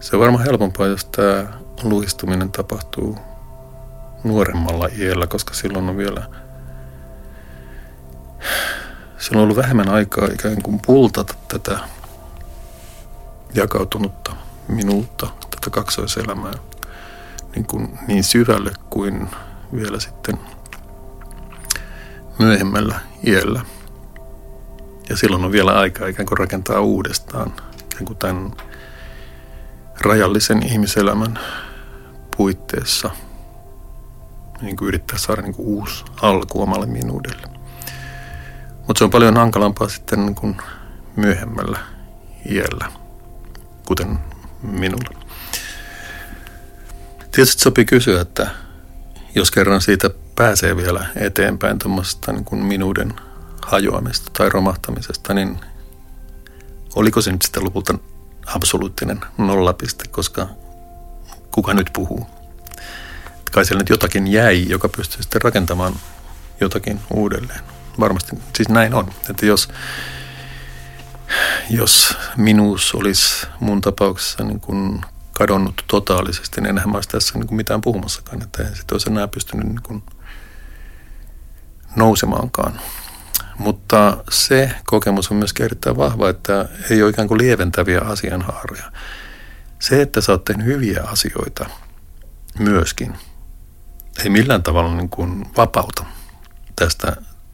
Se on varmaan helpompaa, jos tämä luhistuminen tapahtuu nuoremmalla iällä, koska silloin on vielä silloin on ollut vähemmän aikaa ikään kuin pultata tätä jakautunutta minuutta, tätä kaksoiselämää niin syvälle kuin vielä sitten myöhemmällä iällä. Ja silloin on vielä aikaa ikään kuin rakentaa uudestaan ikään kuin tämän rajallisen ihmiselämän puitteissa niin kuin yrittää saada niin kuin uusi alku omalle minuudelle. Mutta se on paljon hankalampaa sitten niin kuin myöhemmällä iällä, kuten minulla. Tietysti sopii kysyä, että jos kerran siitä pääsee vielä eteenpäin tuommoisesta niin kuin minuuden hajoamisesta tai romahtamisesta, niin oliko se nyt sitten lopulta absoluuttinen nollapiste, koska kuka nyt puhuu? Kai siellä nyt jotakin jäi, joka pystyy sitten rakentamaan jotakin uudelleen. Varmasti siis näin on, että jos minuus olisi mun tapauksessa niin kuin kadonnut totaalisesti, niin enhän mä olisi tässä niin kuin mitään puhumassakaan, että en sitten olisi enää pystynyt niin kuin nousemaankaan. Mutta se kokemus on myöskin erittäin vahva, että ei ole ikään kuin lieventäviä asianhaaroja. Se, että sä oot tehnyt hyviä asioita myöskin, ei millään tavalla niin kuin vapauta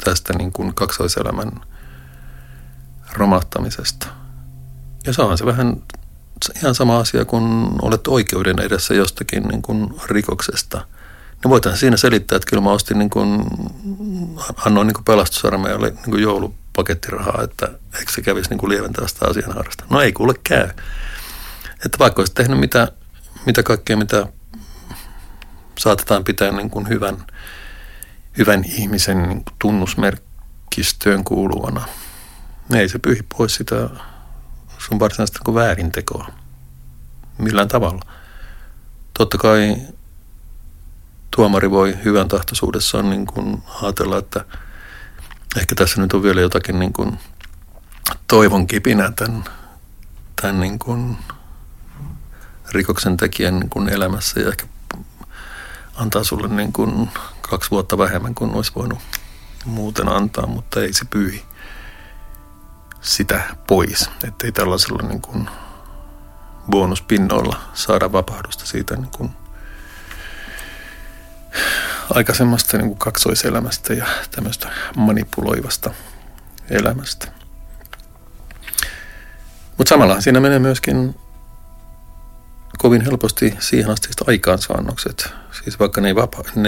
tästä niin kuin kaksoiselämän romahtamisesta. Ja se on se vähän ihan sama asia, kun olet oikeuden edessä jostakin niin kuin rikoksesta. Niin voitahan siinä selittää, että kyllä mä ostin niin kuin, annoin niin kuin pelastusarmeijalle niin kuin joulupakettirahaa, että eikö se kävisi niin kuin lieventää sitä asianhaarasta. No ei kuule käy. Että vaikka olisit tehnyt mitä kaikkea, mitä saatetaan pitää niin kuin hyvän ihmisen niin kuin tunnusmerkkistöön kuuluvana, niin ei se pyhi pois sitä sun varsinaista niin kuin väärintekoa millään tavalla. Totta kai tuomari voi hyvän tahtoisuudessaan niin kuin ajatella, että ehkä tässä nyt on vielä jotakin niin kuin toivon kipinä tämän niin kuin rikoksen tekijän niin kuin elämässä ja ehkä antaa sulle niin kuin 2 vuotta vähemmän kuin olisi voinut muuten antaa, mutta ei se pyyhi sitä pois. Että ei tällaisella niin kuin bonuspinnoilla saada vapahdusta siitä niin kuin aikaisemmasta niin kuin kaksoiselämästä ja tämmöistä manipuloivasta elämästä. Mutta samalla siinä menee myöskin kovin helposti siihen asti aikaansaannokset. Siis vaikka ne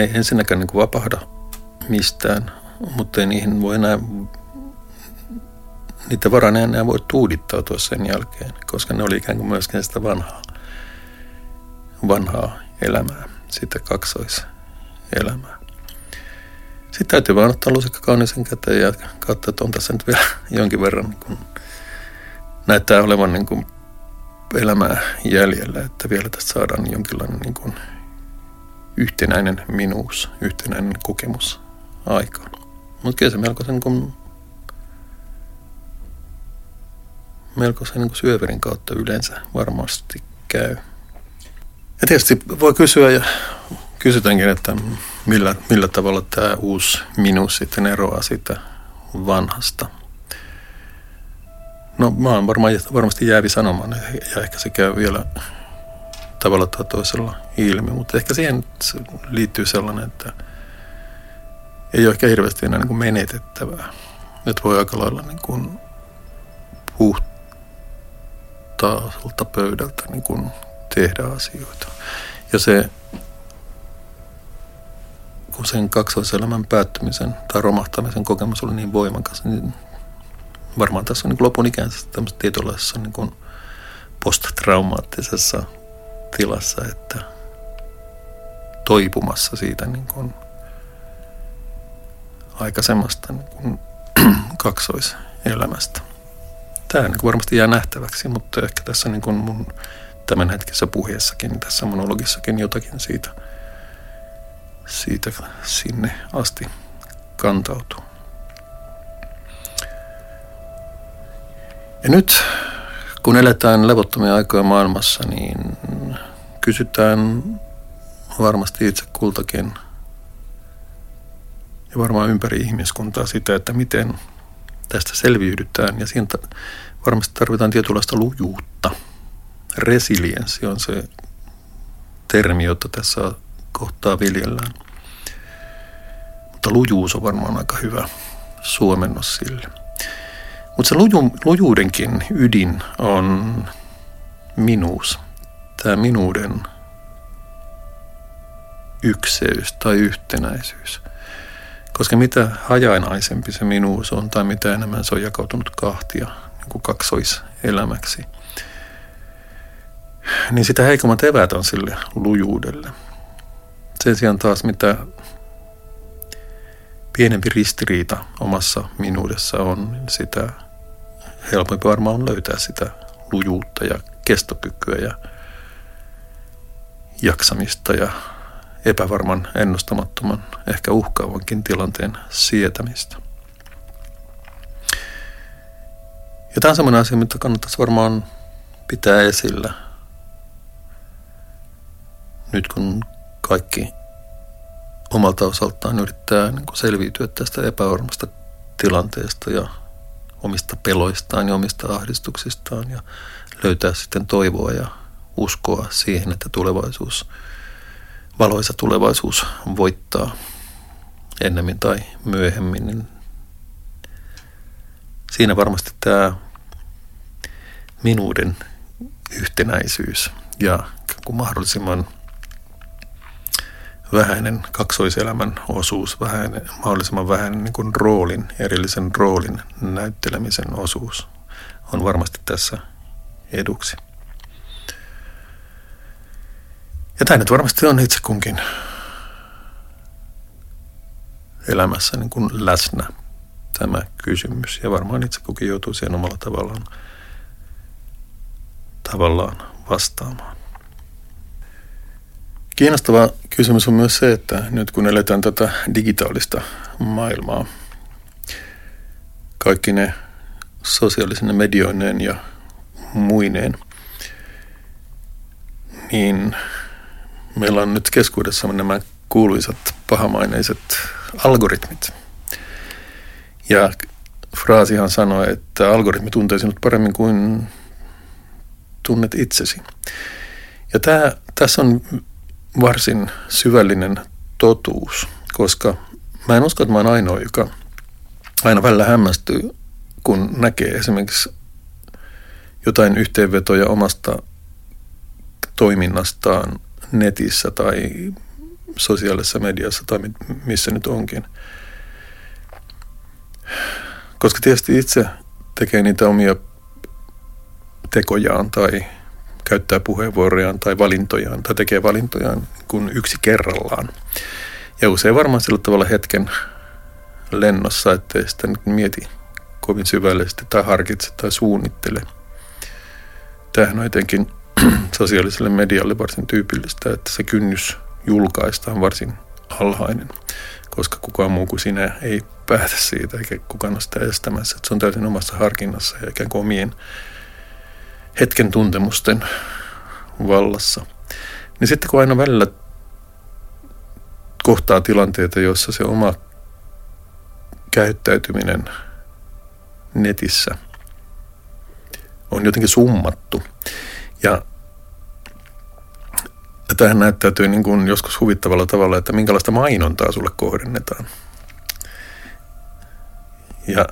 ei ensinnäkään niin kuin vapahda mistään, mutta ei niihin voi enää, niitä varaan ei enää voi tuudittautua sen jälkeen, koska ne oli ikään kuin myöskin sitä vanhaa elämää, sitä kaksoiselämää. Sitten täytyy vaan ottaa lusikka kaunisen käteen ja katsoa, että on tässä nyt vielä jonkin verran niin kuin, näyttää olevan niin kuin elämää jäljellä, että vielä tästä saadaan jonkinlainen niin kuin yhtenäinen minuus, yhtenäinen kokemus aikaan. Mutta kyllä se melkoisen niin kuin syöverin kautta yleensä varmasti käy. Ja tietysti voi kysyä ja kysytäänkin, että millä tavalla tämä uusi minuus sitten eroaa siitä vanhasta. No mä oon varmasti jäävi sanomaan ja ehkä se käy vielä tavalla tai toisella ilmi, mutta ehkä siihen liittyy sellainen, että ei ole ehkä hirveästi enää niin kuin menetettävää. Nyt voi aika lailla niin kuin puhtaalta pöydältä niin kuin tehdä asioita. Ja se, kun sen kaksoiselämän päättymisen tai romahtamisen kokemus oli niin voimakas, niin varmaan tässä on niin lopun ikänsä tämmöisessä tietynlaisessa niin posttraumaattisessa tilassa, että toipumassa siitä niin kuin aikaisemmasta niin kuin kaksoiselämästä. Tämä niin kuin varmasti jää nähtäväksi, mutta ehkä tässä niin kuin mun tämänhetkisessä puheessakin, tässä monologissakin jotakin siitä sinne asti kantautuu. Ja nyt, kun eletään levottomia aikoja maailmassa, niin kysytään varmasti itse kultakin ja varmaan ympäri ihmiskuntaa sitä, että miten tästä selviydytään. Ja siinä varmasti tarvitaan tietynlaista lujuutta. Resilienssi on se termi, jota tässä kohtaa viljellään. Mutta lujuus on varmaan aika hyvä suomennos sille. Mutta se lujuudenkin ydin on minuus. Tämä minuuden ykseys tai yhtenäisyys. Koska mitä hajanaisempi se minuus on tai mitä enemmän se on jakautunut kahtia niin kuin kaksoiselämäksi, niin sitä heikommat eväät on sille lujuudelle. Sen sijaan taas mitä pienempi ristiriita omassa minuudessa on, niin sitä helpompi varmaan on löytää sitä lujuutta ja kestokykyä ja jaksamista ja epävarman, ennustamattoman, ehkä uhkaavankin tilanteen sietämistä. Ja tämä on sellainen asia, mitä kannattaisi varmaan pitää esillä nyt kun kaikki omalta osaltaan yrittää niin kuin selviytyä tästä epävarmasta tilanteesta ja omista peloistaan ja omista ahdistuksistaan ja löytää sitten toivoa ja uskoa siihen, että tulevaisuus, valoisa tulevaisuus voittaa ennemmin tai myöhemmin. Niin siinä varmasti tämä minuuden yhtenäisyys ja mahdollisimman vähäinen kaksoiselämän osuus, mahdollisimman vähäinen niin kuin roolin, erillisen roolin näyttelemisen osuus on varmasti tässä eduksi. Ja tämä nyt varmasti on itse kunkin elämässä niin kuin läsnä tämä kysymys. Ja varmaan itse kukin joutuu siihen omalla tavallaan vastaamaan. Kiinnostava kysymys on myös se, että nyt kun eletään tätä digitaalista maailmaa, kaikki ne sosiaalisine medioineen ja muineen, niin meillä on nyt keskuudessa nämä kuuluisat pahamaineiset algoritmit. Ja fraasihan sanoi, että algoritmi tuntee sinut paremmin kuin tunnet itsesi. Ja tässä on varsin syvällinen totuus, koska mä en usko, että mä oon ainoa, joka aina välillä hämmästyy, kun näkee esimerkiksi jotain yhteenvetoja omasta toiminnastaan netissä tai sosiaalisessa mediassa tai missä nyt onkin. Koska tietysti itse tekee niitä omia tekojaan tai käyttää puheenvuorojaan tai valintojaan tai tekee valintojaan kuin yksi kerrallaan. Ja usein varmaan sillä tavalla hetken lennossa, ettei sitä mieti kovin syvällisesti tai harkitse tai suunnittele. Tämähän on jotenkin sosiaaliselle medialle varsin tyypillistä, että se kynnys julkaista on varsin alhainen, koska kukaan muu kuin sinä ei päätä siitä eikä kukaan ole sitä estämässä. Että se on täysin omassa harkinnassa ja ikään kuin omien hetken tuntemusten vallassa. Niin sitten kun aina välillä kohtaa tilanteita, joissa se oma käyttäytyminen netissä on jotenkin summattu. Ja tämähän näyttäytyy niin kuin joskus huvittavalla tavalla, että minkälaista mainontaa sulle kohdennetaan. Ja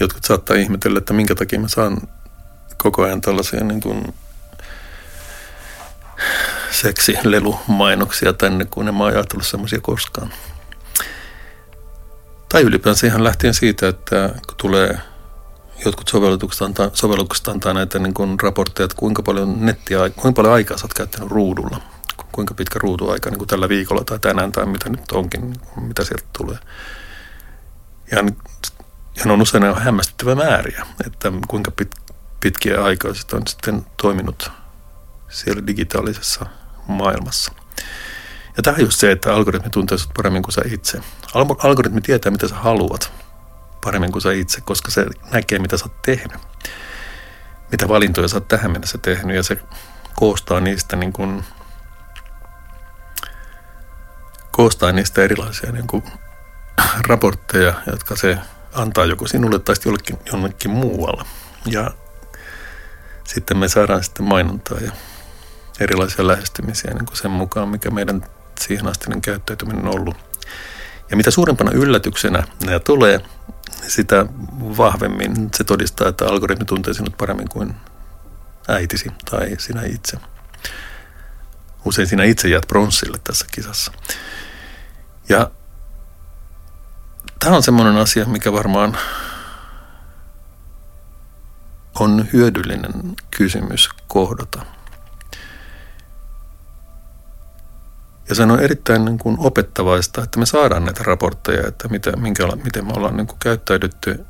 jotkut saattaa ihmetellä, että minkä takia mä saan koko ajan tällaisia niin kuin seksilelumainoksia tänne, kun en mä ajatellut semmoisia koskaan. Tai ylipäänsä ihan lähtien siitä, että kun tulee jotkut sovellukset antaa näitä niin kuin raportteja, että kuinka paljon aikaa sä oot käyttänyt ruudulla, kuinka pitkä ruutuaika niin kuin tällä viikolla tai tänään tai mitä nyt onkin, mitä sieltä tulee. Ja on usein ihan hämmästyttävä määriä, että kuinka pitkiä aikaa sitten on sitten toiminut siellä digitaalisessa maailmassa. Ja tämä on just se, että algoritmi tuntee sut paremmin kuin sä itse. Algoritmi tietää, mitä sä haluat paremmin kuin sä itse, koska se näkee, mitä sä oot tehnyt. Mitä valintoja sä oot tähän mennessä tehnyt ja se koostaa niistä erilaisia niin kuin raportteja, jotka se antaa joko sinulle tai jonnekin muualla. Ja sitten me saadaan sitten mainontaa ja erilaisia lähestymisiä niin kuin sen mukaan, mikä meidän siihen astinen käyttäytyminen on ollut. Ja mitä suurempana yllätyksenä nämä tulee, sitä vahvemmin se todistaa, että algoritmi tuntee sinut paremmin kuin äitisi tai sinä itse. Usein sinä itse jäät pronssille tässä kisassa. Ja tämä on semmoinen asia, mikä varmaan on hyödyllinen kysymys kohdata. Ja se on erittäin niin kuin opettavaista, että me saadaan näitä raportteja, että miten me ollaan niin kuin käyttäydytty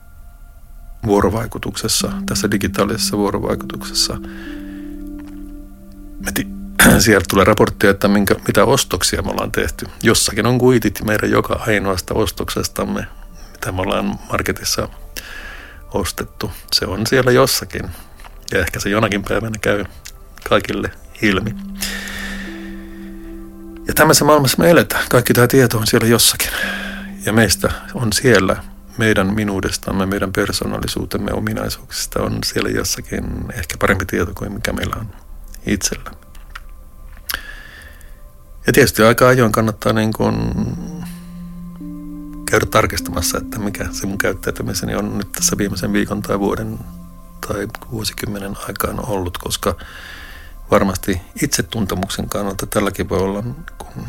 vuorovaikutuksessa, tässä digitaalisessa vuorovaikutuksessa. Sieltä tulee raporttia, että mitä ostoksia me ollaan tehty. Jossakin on kuitit meidän joka ainoasta ostoksestamme, mitä me ollaan marketissa ostettu. Se on siellä jossakin. Ja ehkä se jonakin päivänä käy kaikille ilmi. Ja tämmöisessä maailmassa me eletään. Kaikki tämä tieto on siellä jossakin. Ja meistä on siellä, meidän minuudestamme, meidän persoonallisuutemme ominaisuuksista on siellä jossakin ehkä parempi tieto kuin mikä meillä on itsellä. Ja tietysti aika ajoin kannattaa niin kuin käydä tarkistamassa, että mikä se mun käyttäytymiseni on nyt tässä viimeisen viikon tai vuoden tai vuosikymmenen aikaan ollut, koska varmasti itsetuntemuksen kannalta tälläkin voi olla, kun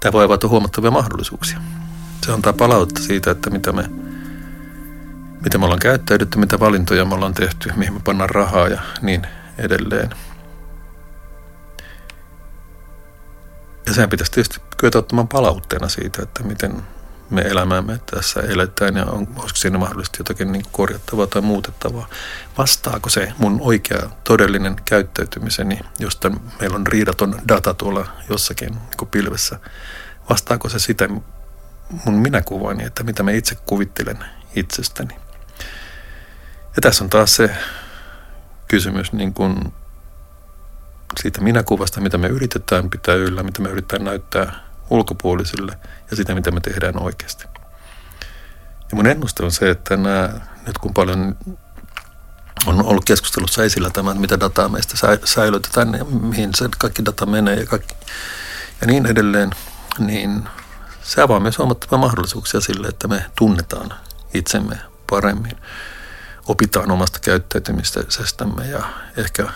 tämä voi avata huomattavia mahdollisuuksia. Se antaa palautta siitä, että mitä me ollaan käyttäydytty, mitä valintoja me ollaan tehty, mihin me pannaan rahaa ja niin edelleen. Ja sehän pitäisi tietysti kyetä ottamaan palautteena siitä, että miten me elämäämme tässä eletään ja onko siinä mahdollisesti jotakin niin korjattavaa tai muutettavaa. Vastaako se mun oikea todellinen käyttäytymiseni, josta meillä on riidaton data tuolla jossakin niin pilvessä, vastaako se sitä mun minäkuvani, että mitä mä itse kuvittelen itsestäni. Ja tässä on taas se kysymys niin kuin siitä minäkuvasta, mitä me yritetään pitää yllä, mitä me yritetään näyttää ulkopuolisille ja sitä, mitä me tehdään oikeasti. Ja mun ennuste on se, että nyt kun paljon on ollut keskustelussa esillä tämä, mitä dataa meistä säilytetään ja mihin se kaikki data menee ja niin edelleen, niin se avaa myös huomattavia mahdollisuuksia sille, että me tunnetaan itsemme paremmin, opitaan omasta käyttäytymisestämme ja ehkä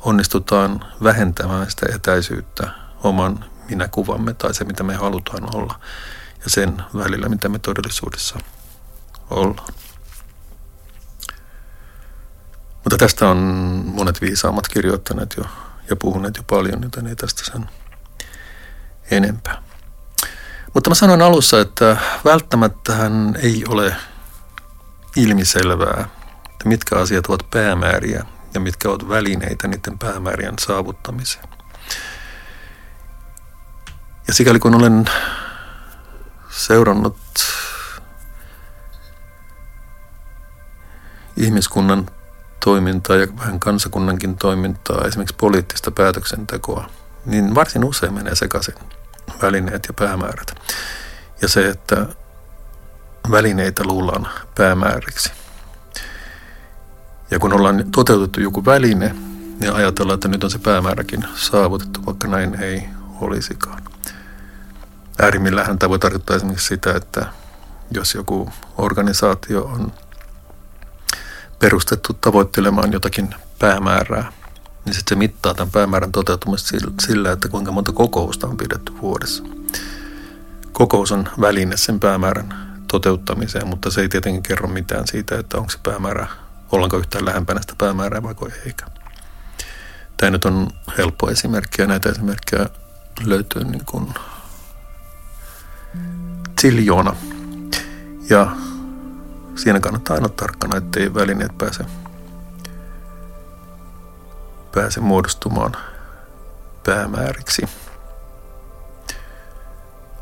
onnistutaan vähentämään sitä etäisyyttä oman minäkuvamme tai se, mitä me halutaan olla ja sen välillä, mitä me todellisuudessa ollaan. Mutta tästä on monet viisaammat kirjoittaneet jo ja puhuneet jo paljon, joten ei tästä sen enempää. Mutta mä sanoin alussa, että välttämättähän ei ole ilmiselvää, että mitkä asiat ovat päämääriä ja mitkä ovat välineitä niiden päämäärien saavuttamiseen. Ja sikäli kun olen seurannut ihmiskunnan toimintaa ja vähän kansakunnankin toimintaa, esimerkiksi poliittista päätöksentekoa, niin varsin usein menee sekaisin välineet ja päämäärät. Ja se, että välineitä luullaan päämääriksi. Ja kun ollaan toteutettu joku väline, niin ajatellaan, että nyt on se päämääräkin saavutettu, vaikka näin ei olisikaan. Äärimmillähän tämä voi tarkoittaa esimerkiksi sitä, että jos joku organisaatio on perustettu tavoittelemaan jotakin päämäärää, niin sitten se mittaa tämän päämäärän toteutumista sillä, että kuinka monta kokousta on pidetty vuodessa. Kokous on väline sen päämäärän toteuttamiseen, mutta se ei tietenkin kerro mitään siitä, että onko se päämäärä, ollaanko yhtään lähempänä sitä päämäärää vai eikä. Tämä nyt on helppo esimerkki ja näitä esimerkkejä löytyy niin kuin ziljoona. Ja siinä kannattaa aina tarkkana, ettei välineet pääse muodostumaan päämääriksi,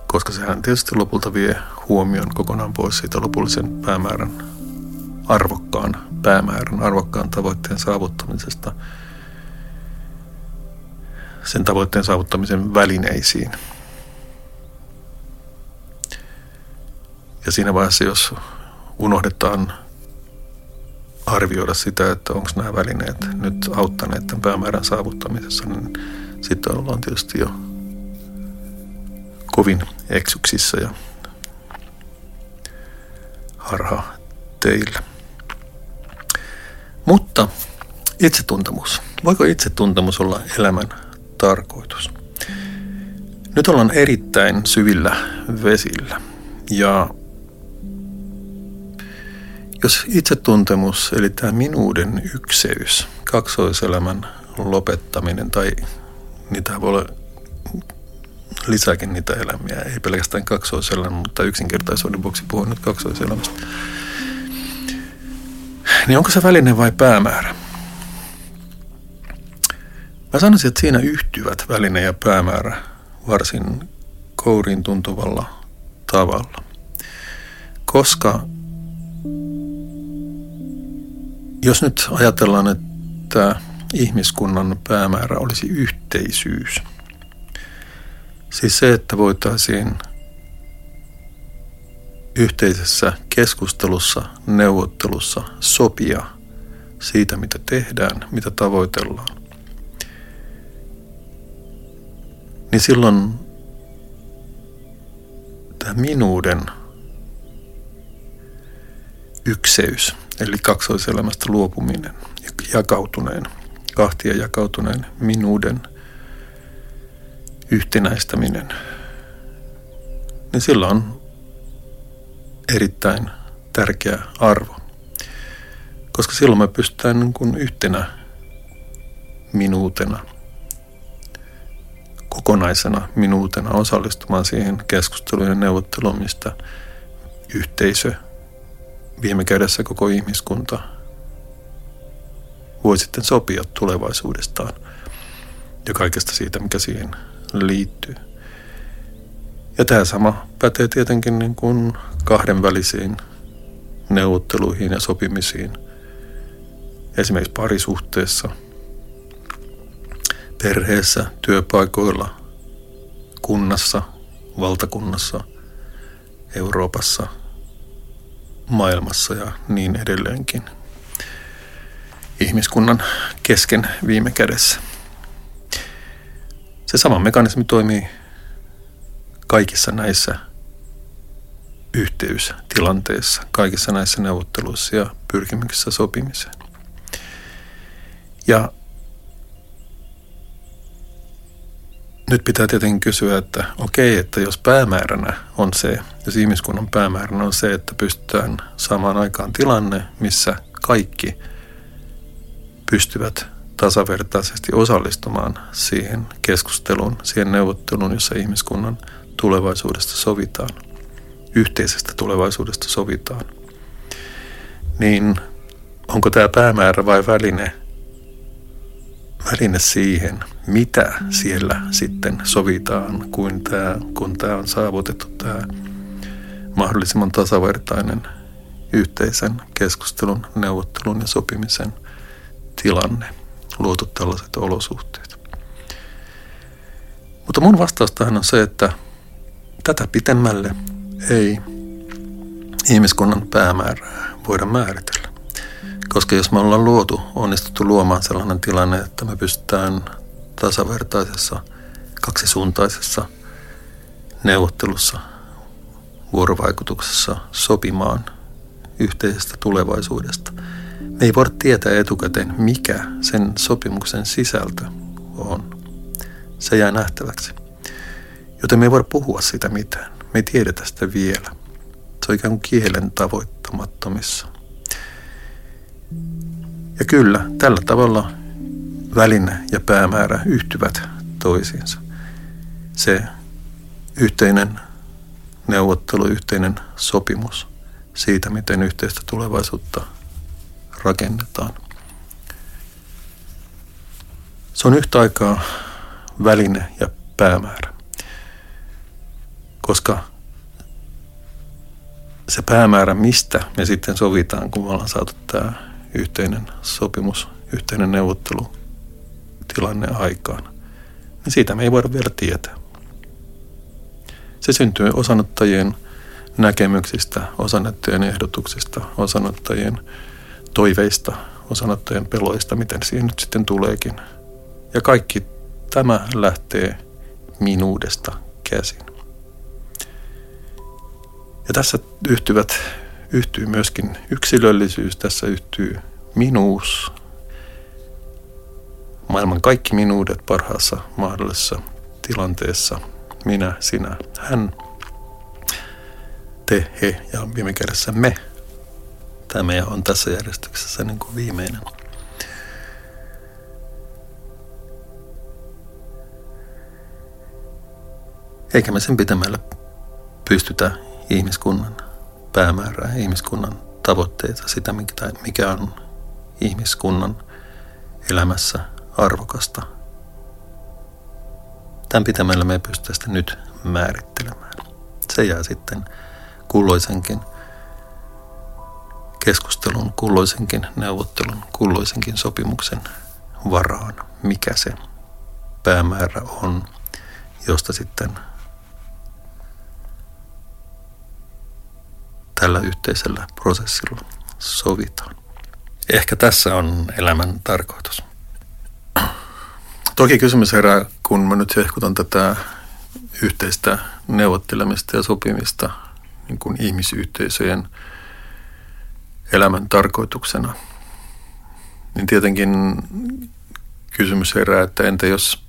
koska sehän tietysti lopulta vie huomion kokonaan pois siitä lopullisen päämäärän, arvokkaan tavoitteen saavuttamisesta, sen tavoitteen saavuttamisen välineisiin. Ja siinä vaiheessa, jos unohdetaan arvioida sitä, että onko nämä välineet nyt auttaneet tämän päämäärän saavuttamisessa, niin sitten ollaan tietysti jo kovin eksyksissä ja harha teillä. Mutta itsetuntemus. Voiko itsetuntemus olla elämän tarkoitus? Nyt ollaan erittäin syvillä vesillä ja jos itsetuntemus, eli tämä minuuden ykseys, kaksoiselämän lopettaminen, tai niitä voi olla lisääkin niitä elämiä, ei pelkästään kaksoiselämä, mutta yksinkertaisuuden vuoksi puhun nyt kaksoiselämästä. Niin onko se väline vai päämäärä? Mä sanoisin, että siinä yhtyvät väline ja päämäärä varsin kouriin tuntuvalla tavalla, koska jos nyt ajatellaan, että että ihmiskunnan päämäärä olisi yhteisyys. Siis se, että voitaisiin yhteisessä keskustelussa, neuvottelussa sopia siitä, mitä tehdään, mitä tavoitellaan. Niin silloin tämä minuuden ykseys, eli kaksoiselämästä luopuminen, jakautuneen, kahtia jakautuneen minuuden yhtenäistäminen, niin sillä on erittäin tärkeä arvo. Koska silloin me pystytään niin kuin yhtenä minuutena, kokonaisena minuutena osallistumaan siihen keskusteluun ja neuvotteluun, mistä yhteisö, viime kädessä koko ihmiskunta, voi sitten sopia tulevaisuudestaan ja kaikesta siitä, mikä siihen liittyy. Ja tämä sama pätee tietenkin niin kuin kahdenvälisiin neuvotteluihin ja sopimisiin, esimerkiksi parisuhteessa, perheessä, työpaikoilla, kunnassa, valtakunnassa, Euroopassa, maailmassa ja niin edelleenkin. Ihmiskunnan kesken viime kädessä. Se sama mekanismi toimii kaikissa näissä yhteystilanteissa, kaikissa näissä neuvotteluissa ja pyrkimyksissä sopimiseen. Ja nyt pitää tietenkin kysyä, että okei, että jos päämääränä on se, jos ihmiskunnan päämääränä on se, että pystytään saamaan aikaan tilanne, missä kaikki pystyvät tasavertaisesti osallistumaan siihen keskusteluun, siihen neuvotteluun, jossa ihmiskunnan tulevaisuudesta sovitaan, yhteisestä tulevaisuudesta sovitaan, niin onko tämä päämäärä vai väline siihen, mitä siellä sitten sovitaan, kun tämä on saavutettu, tämä mahdollisimman tasavertainen yhteisen keskustelun, neuvottelun ja sopimisen tilanne, luotu tällaiset olosuhteet. Mutta mun vastaus tähän on se, että tätä pitemmälle ei ihmiskunnan päämäärää voida määritellä. Koska jos me ollaan onnistuttu luomaan sellainen tilanne, että me pystytään tasavertaisessa, kaksisuuntaisessa neuvottelussa, vuorovaikutuksessa sopimaan yhteisestä tulevaisuudesta. Me ei voida tietää etukäteen, mikä sen sopimuksen sisältö on. Se jää nähtäväksi. Joten me ei voida puhua siitä mitään. Me ei tiedetä sitä vielä. Se on ikään kuin kielen tavoittamattomissa. Ja kyllä, tällä tavalla väline ja päämäärä yhtyvät toisiinsa. Se yhteinen neuvottelu, yhteinen sopimus siitä, miten yhteistä tulevaisuutta rakennetaan. Se on yhtä aikaa väline ja päämäärä, koska se päämäärä, mistä me sitten sovitaan, kun me ollaan saatu tämä yhteinen sopimus, yhteinen neuvottelutilanne aikaan, niin siitä me ei voida vielä tietää. Se syntyy osanottajien näkemyksistä, osanottajien ehdotuksista, osanottajien toiveista, osanottajien peloista, miten siihen nyt sitten tuleekin. Ja kaikki tämä lähtee minuudesta käsin. Ja tässä yhtyy myöskin yksilöllisyys, tässä yhtyy minuus, maailman kaikki minuudet parhaassa mahdollisessa tilanteessa, minä, sinä, hän, te, he ja viime kädessä me. Tämä meidän on tässä järjestyksessä niin kuin viimeinen. Eikä me sen pitämällä pystytä ihmiskunnan päämäärää, ihmiskunnan tavoitteita, sitä mikä on ihmiskunnan elämässä arvokasta. Tämän pitämällä me ei pystytä sitä nyt määrittelemään. Se jää sitten kulloisenkin keskustelun, kulloisenkin neuvottelun, kulloisenkin sopimuksen varaan, mikä se päämäärä on, josta sitten tällä yhteisellä prosessilla sovitaan. Ehkä tässä on elämän tarkoitus. Toki kysymys herää, kun mä nyt hehkutan tätä yhteistä neuvottelemista ja sopimista niin kuin ihmisyhteisöjen elämän tarkoituksena. Niin tietenkin kysymys herää, että entä jos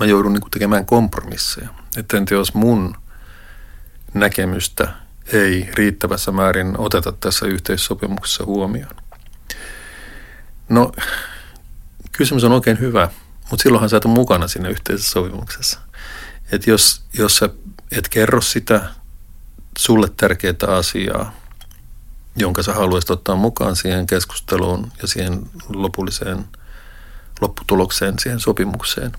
mä joudun niin kuin tekemään kompromisseja? Että entä jos mun näkemystä ei riittävässä määrin oteta tässä yhteissopimuksessa huomioon? No, kysymys on oikein hyvä, mutta silloinhan sä et ole mukana siinä yhteisessä sopimuksessa. Että jos sä et kerro sitä sulle tärkeää asiaa, jonka sä haluaisit ottaa mukaan siihen keskusteluun ja siihen lopulliseen lopputulokseen, siihen sopimukseen.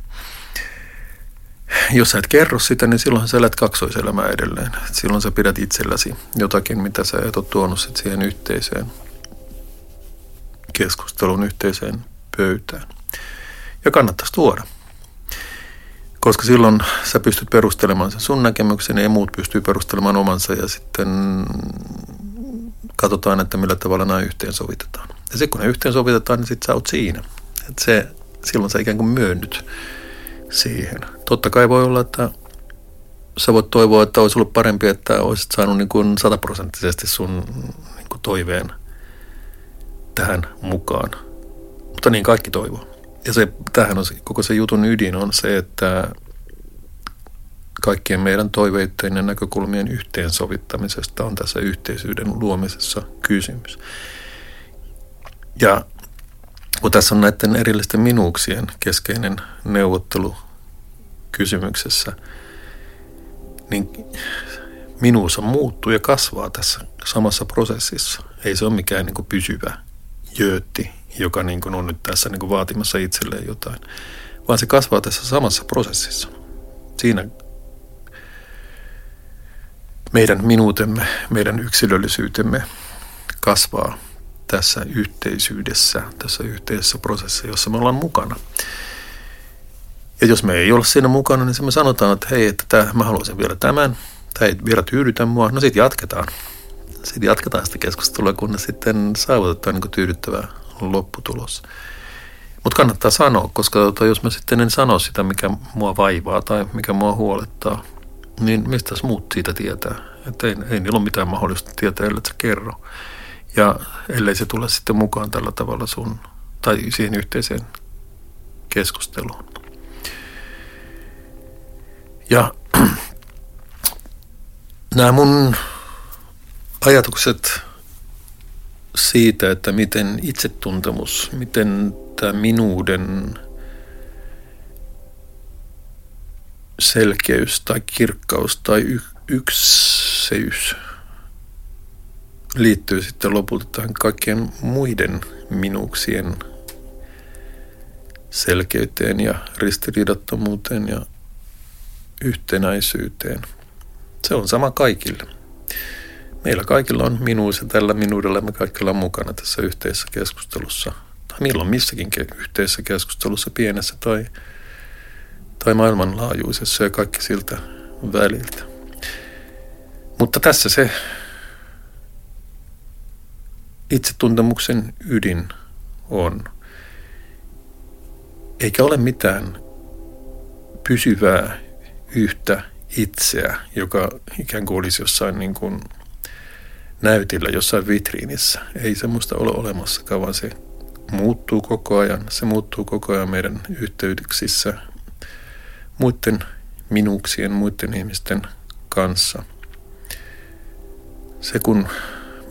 Jos sä et kerro sitä, niin silloinhan sä elät kaksoiselämää edelleen. Et silloin sä pidät itselläsi jotakin, mitä sä et ole tuonut sit siihen yhteiseen keskustelun, yhteiseen pöytään. Ja kannattaisi tuoda. Koska silloin sä pystyt perustelemaan sen sun näkemyksen ja muut pystyy perustelemaan omansa ja sitten katsotaan, että millä tavalla nämä yhteensovitetaan. Ja sitten kun ne yhteensovitetaan, niin sitten sä oot siinä. Et silloin sä ikään kuin myönnyt siihen. Totta kai voi olla, että sä voit toivoa, että olisi ollut parempi, että olisit saanut niin kuin 100% sun niin kuin toiveen tähän mukaan. Mutta niin kaikki toivoo. Ja tämähän on koko se jutun ydin on se, että kaikkien meidän toiveiden ja näkökulmien yhteensovittamisesta on tässä yhteisyyden luomisessa kysymys. Ja kun tässä on näiden erillisten minuuksien keskeinen neuvottelu kysymyksessä, niin minuus muuttuu ja kasvaa tässä samassa prosessissa. Ei se ole mikään niin kuin pysyvä jöötti, joka niin kuin on nyt tässä niin kuin vaatimassa itselleen jotain, vaan se kasvaa tässä samassa prosessissa. Siinä meidän minuutemme, meidän yksilöllisyytemme kasvaa tässä yhteisyydessä, tässä yhteisessä prosessissa, jossa me ollaan mukana. Ja jos me ei ole siinä mukana, niin me sanotaan, että hei, että mä haluaisin vielä tämän, tämä ei vielä tyydytä mua, no sitten jatketaan. Sitten jatketaan sitä keskustelua, kunnes sitten saavutetaan niin kuin tyydyttävää lopputulos. Mutta kannattaa sanoa, koska jos mä sitten en sano sitä, mikä mua vaivaa tai mikä mua huolettaa, niin mistäs muut siitä tietää? Että ei niillä ole mitään mahdollista tietää, ellei sä kerro. Ja ellei se tule sitten mukaan tällä tavalla sun, tai siihen yhteiseen keskusteluun. Ja nämä mun ajatukset siitä, että miten itsetuntemus, miten tämä minuuden selkeys tai kirkkaus tai ykseys liittyy sitten lopulta tähän kaikkien muiden minuuksien selkeyteen ja ristiriidattomuuteen ja yhtenäisyyteen. Se on sama kaikille. Meillä kaikilla on minuus ja tällä minuudella me kaikki ollaan mukana tässä yhteisessä keskustelussa. Tai milloin missäkin yhteisessä keskustelussa, pienessä tai maailmanlaajuisessa ja kaikki siltä väliltä. Mutta tässä se itsetuntemuksen ydin on. Eikä ole mitään pysyvää yhtä itseä, joka ikään kuin olisi jossain niin kuin näytillä jossain vitriinissä. Ei semmoista ole olemassakaan, vaan se muuttuu koko ajan. Se muuttuu koko ajan meidän yhteyksissä muiden minuuksien, muiden ihmisten kanssa. Se kun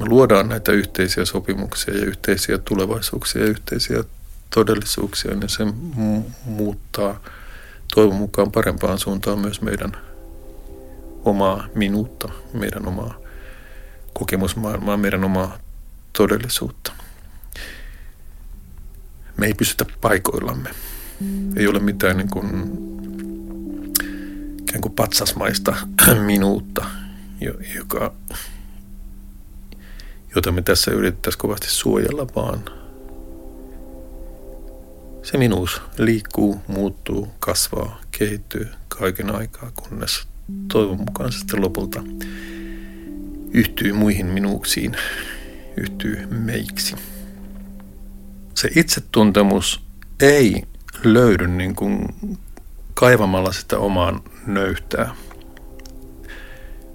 me luodaan näitä yhteisiä sopimuksia ja yhteisiä tulevaisuuksia ja yhteisiä todellisuuksia, niin se muuttaa toivon mukaan parempaan suuntaan myös meidän omaa minuutta, meidän omaa kokemusmaailmaa, meidän omaa todellisuutta. Me ei pysytä paikoillamme. Ei ole mitään niin kuin, ikään kuin patsasmaista minuutta, joka jota me tässä yritettäisiin kovasti suojella, vaan se minuus liikkuu, muuttuu, kasvaa, kehittyy kaiken aikaa, kunnes toivon mukaan sitten lopulta yhtyy muihin minuuksiin, yhtyy meiksi. Se itsetuntemus ei löydy niin kuin kaivamalla sitä omaan nöyhtää.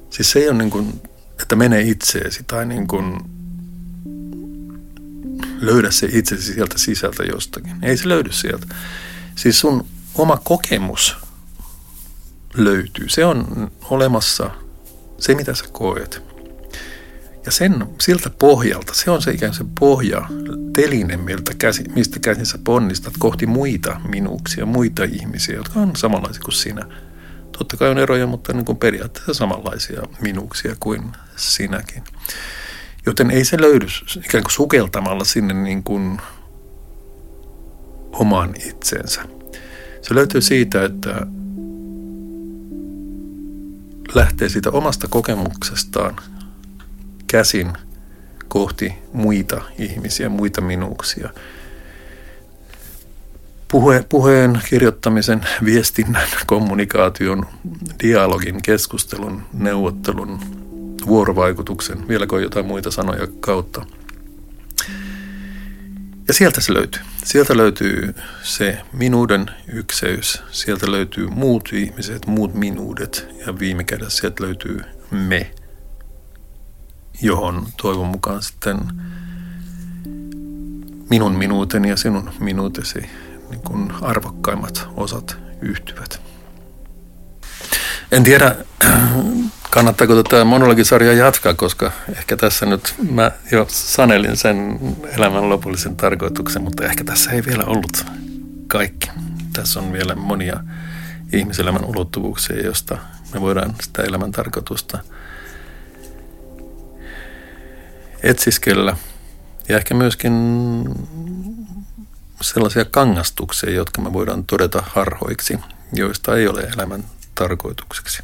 Siis se ei ole niin kuin, että mene itseesi tai niin kuin löydä se itsesi sieltä sisältä jostakin. Ei se löydy sieltä. Siis sun oma kokemus löytyy. Se on olemassa se, mitä sä koet. Ja siltä pohjalta, se on se ikään kuin se pohja, teline, mistä käsin sä ponnistat kohti muita minuuksia, muita ihmisiä, jotka on samanlaisia kuin sinä. Totta kai on eroja, mutta niin kuin periaatteessa samanlaisia minuuksia kuin sinäkin. Joten ei se löydy ikään kuin sukeltamalla sinne niin kuin omaan itsensä. Se löytyy siitä, että lähtee siitä omasta kokemuksestaan käsin kohti muita ihmisiä, muita minuuksia. Puheen, kirjoittamisen, viestinnän, kommunikaation, dialogin, keskustelun, neuvottelun, vuorovaikutuksen, vieläkö on jotain muita sanoja kautta. Ja sieltä se löytyy. Sieltä löytyy se minuuden ykseys, sieltä löytyy muut ihmiset, muut minuudet ja viime kädessä sieltä löytyy me, johon toivon mukaan sitten minun minuuteni ja sinun minuutesi niin kuin arvokkaimmat osat yhtyvät. En tiedä, kannattaako tätä monologisarjaa jatkaa, koska ehkä tässä nyt mä jo sanelin sen elämän lopullisen tarkoituksen, mutta ehkä tässä ei vielä ollut kaikki. Tässä on vielä monia ihmiselämän ulottuvuuksia, joista me voidaan sitä elämän tarkoitusta etsiskellä. Ja ehkä myöskin sellaisia kangastuksia, jotka me voidaan todeta harhoiksi, joista ei ole elämän tarkoitukseksi.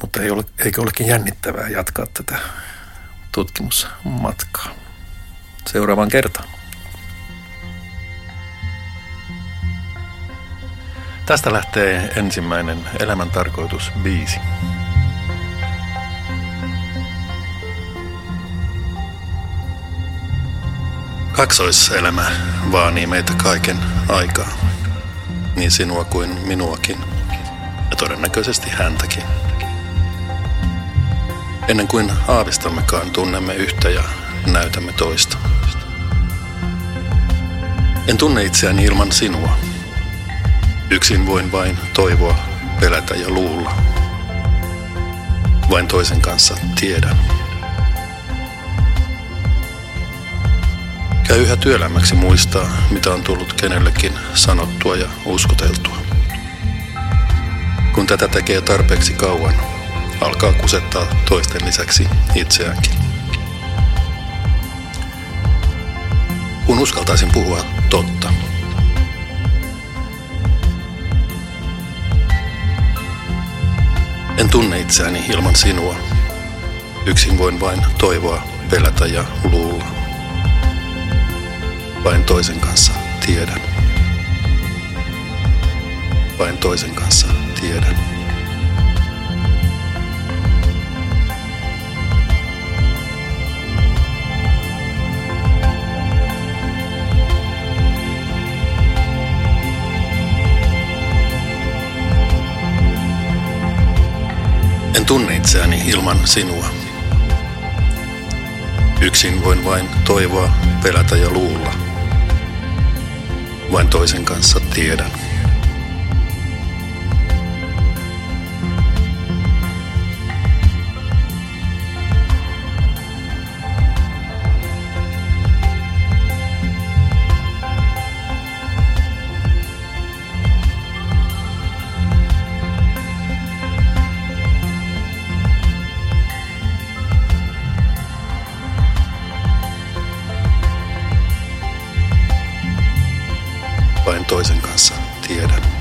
Mutta eikö olekin jännittävää jatkaa tätä tutkimusmatkaa. Seuraavaan kertaan. Tästä lähtee ensimmäinen elämäntarkoitusbiisi. Kaksoiselämä vaanii meitä kaiken aikaa, niin sinua kuin minuakin, ja todennäköisesti häntäkin. Ennen kuin aavistammekaan, tunnemme yhtä ja näytämme toista. En tunne itseäni ilman sinua. Yksin voin vain toivoa, pelätä ja luulla. Vain toisen kanssa tiedän. Käy yhä työlämmäksi muistaa, mitä on tullut kenellekin sanottua ja uskoteltua. Kun tätä tekee tarpeeksi kauan, alkaa kusettaa toisten lisäksi itseäänkin. Kun uskaltaisin puhua totta. En tunne itseäni ilman sinua. Yksin voin vain toivoa, pelätä ja luulla. Vain toisen kanssa tiedän. Vain toisen kanssa tiedän. En tunne itseäni ilman sinua. Yksin voin vain toivoa, pelätä ja luulla. Vain toisen kanssa tiedän. Vain toisen kanssa tiedän.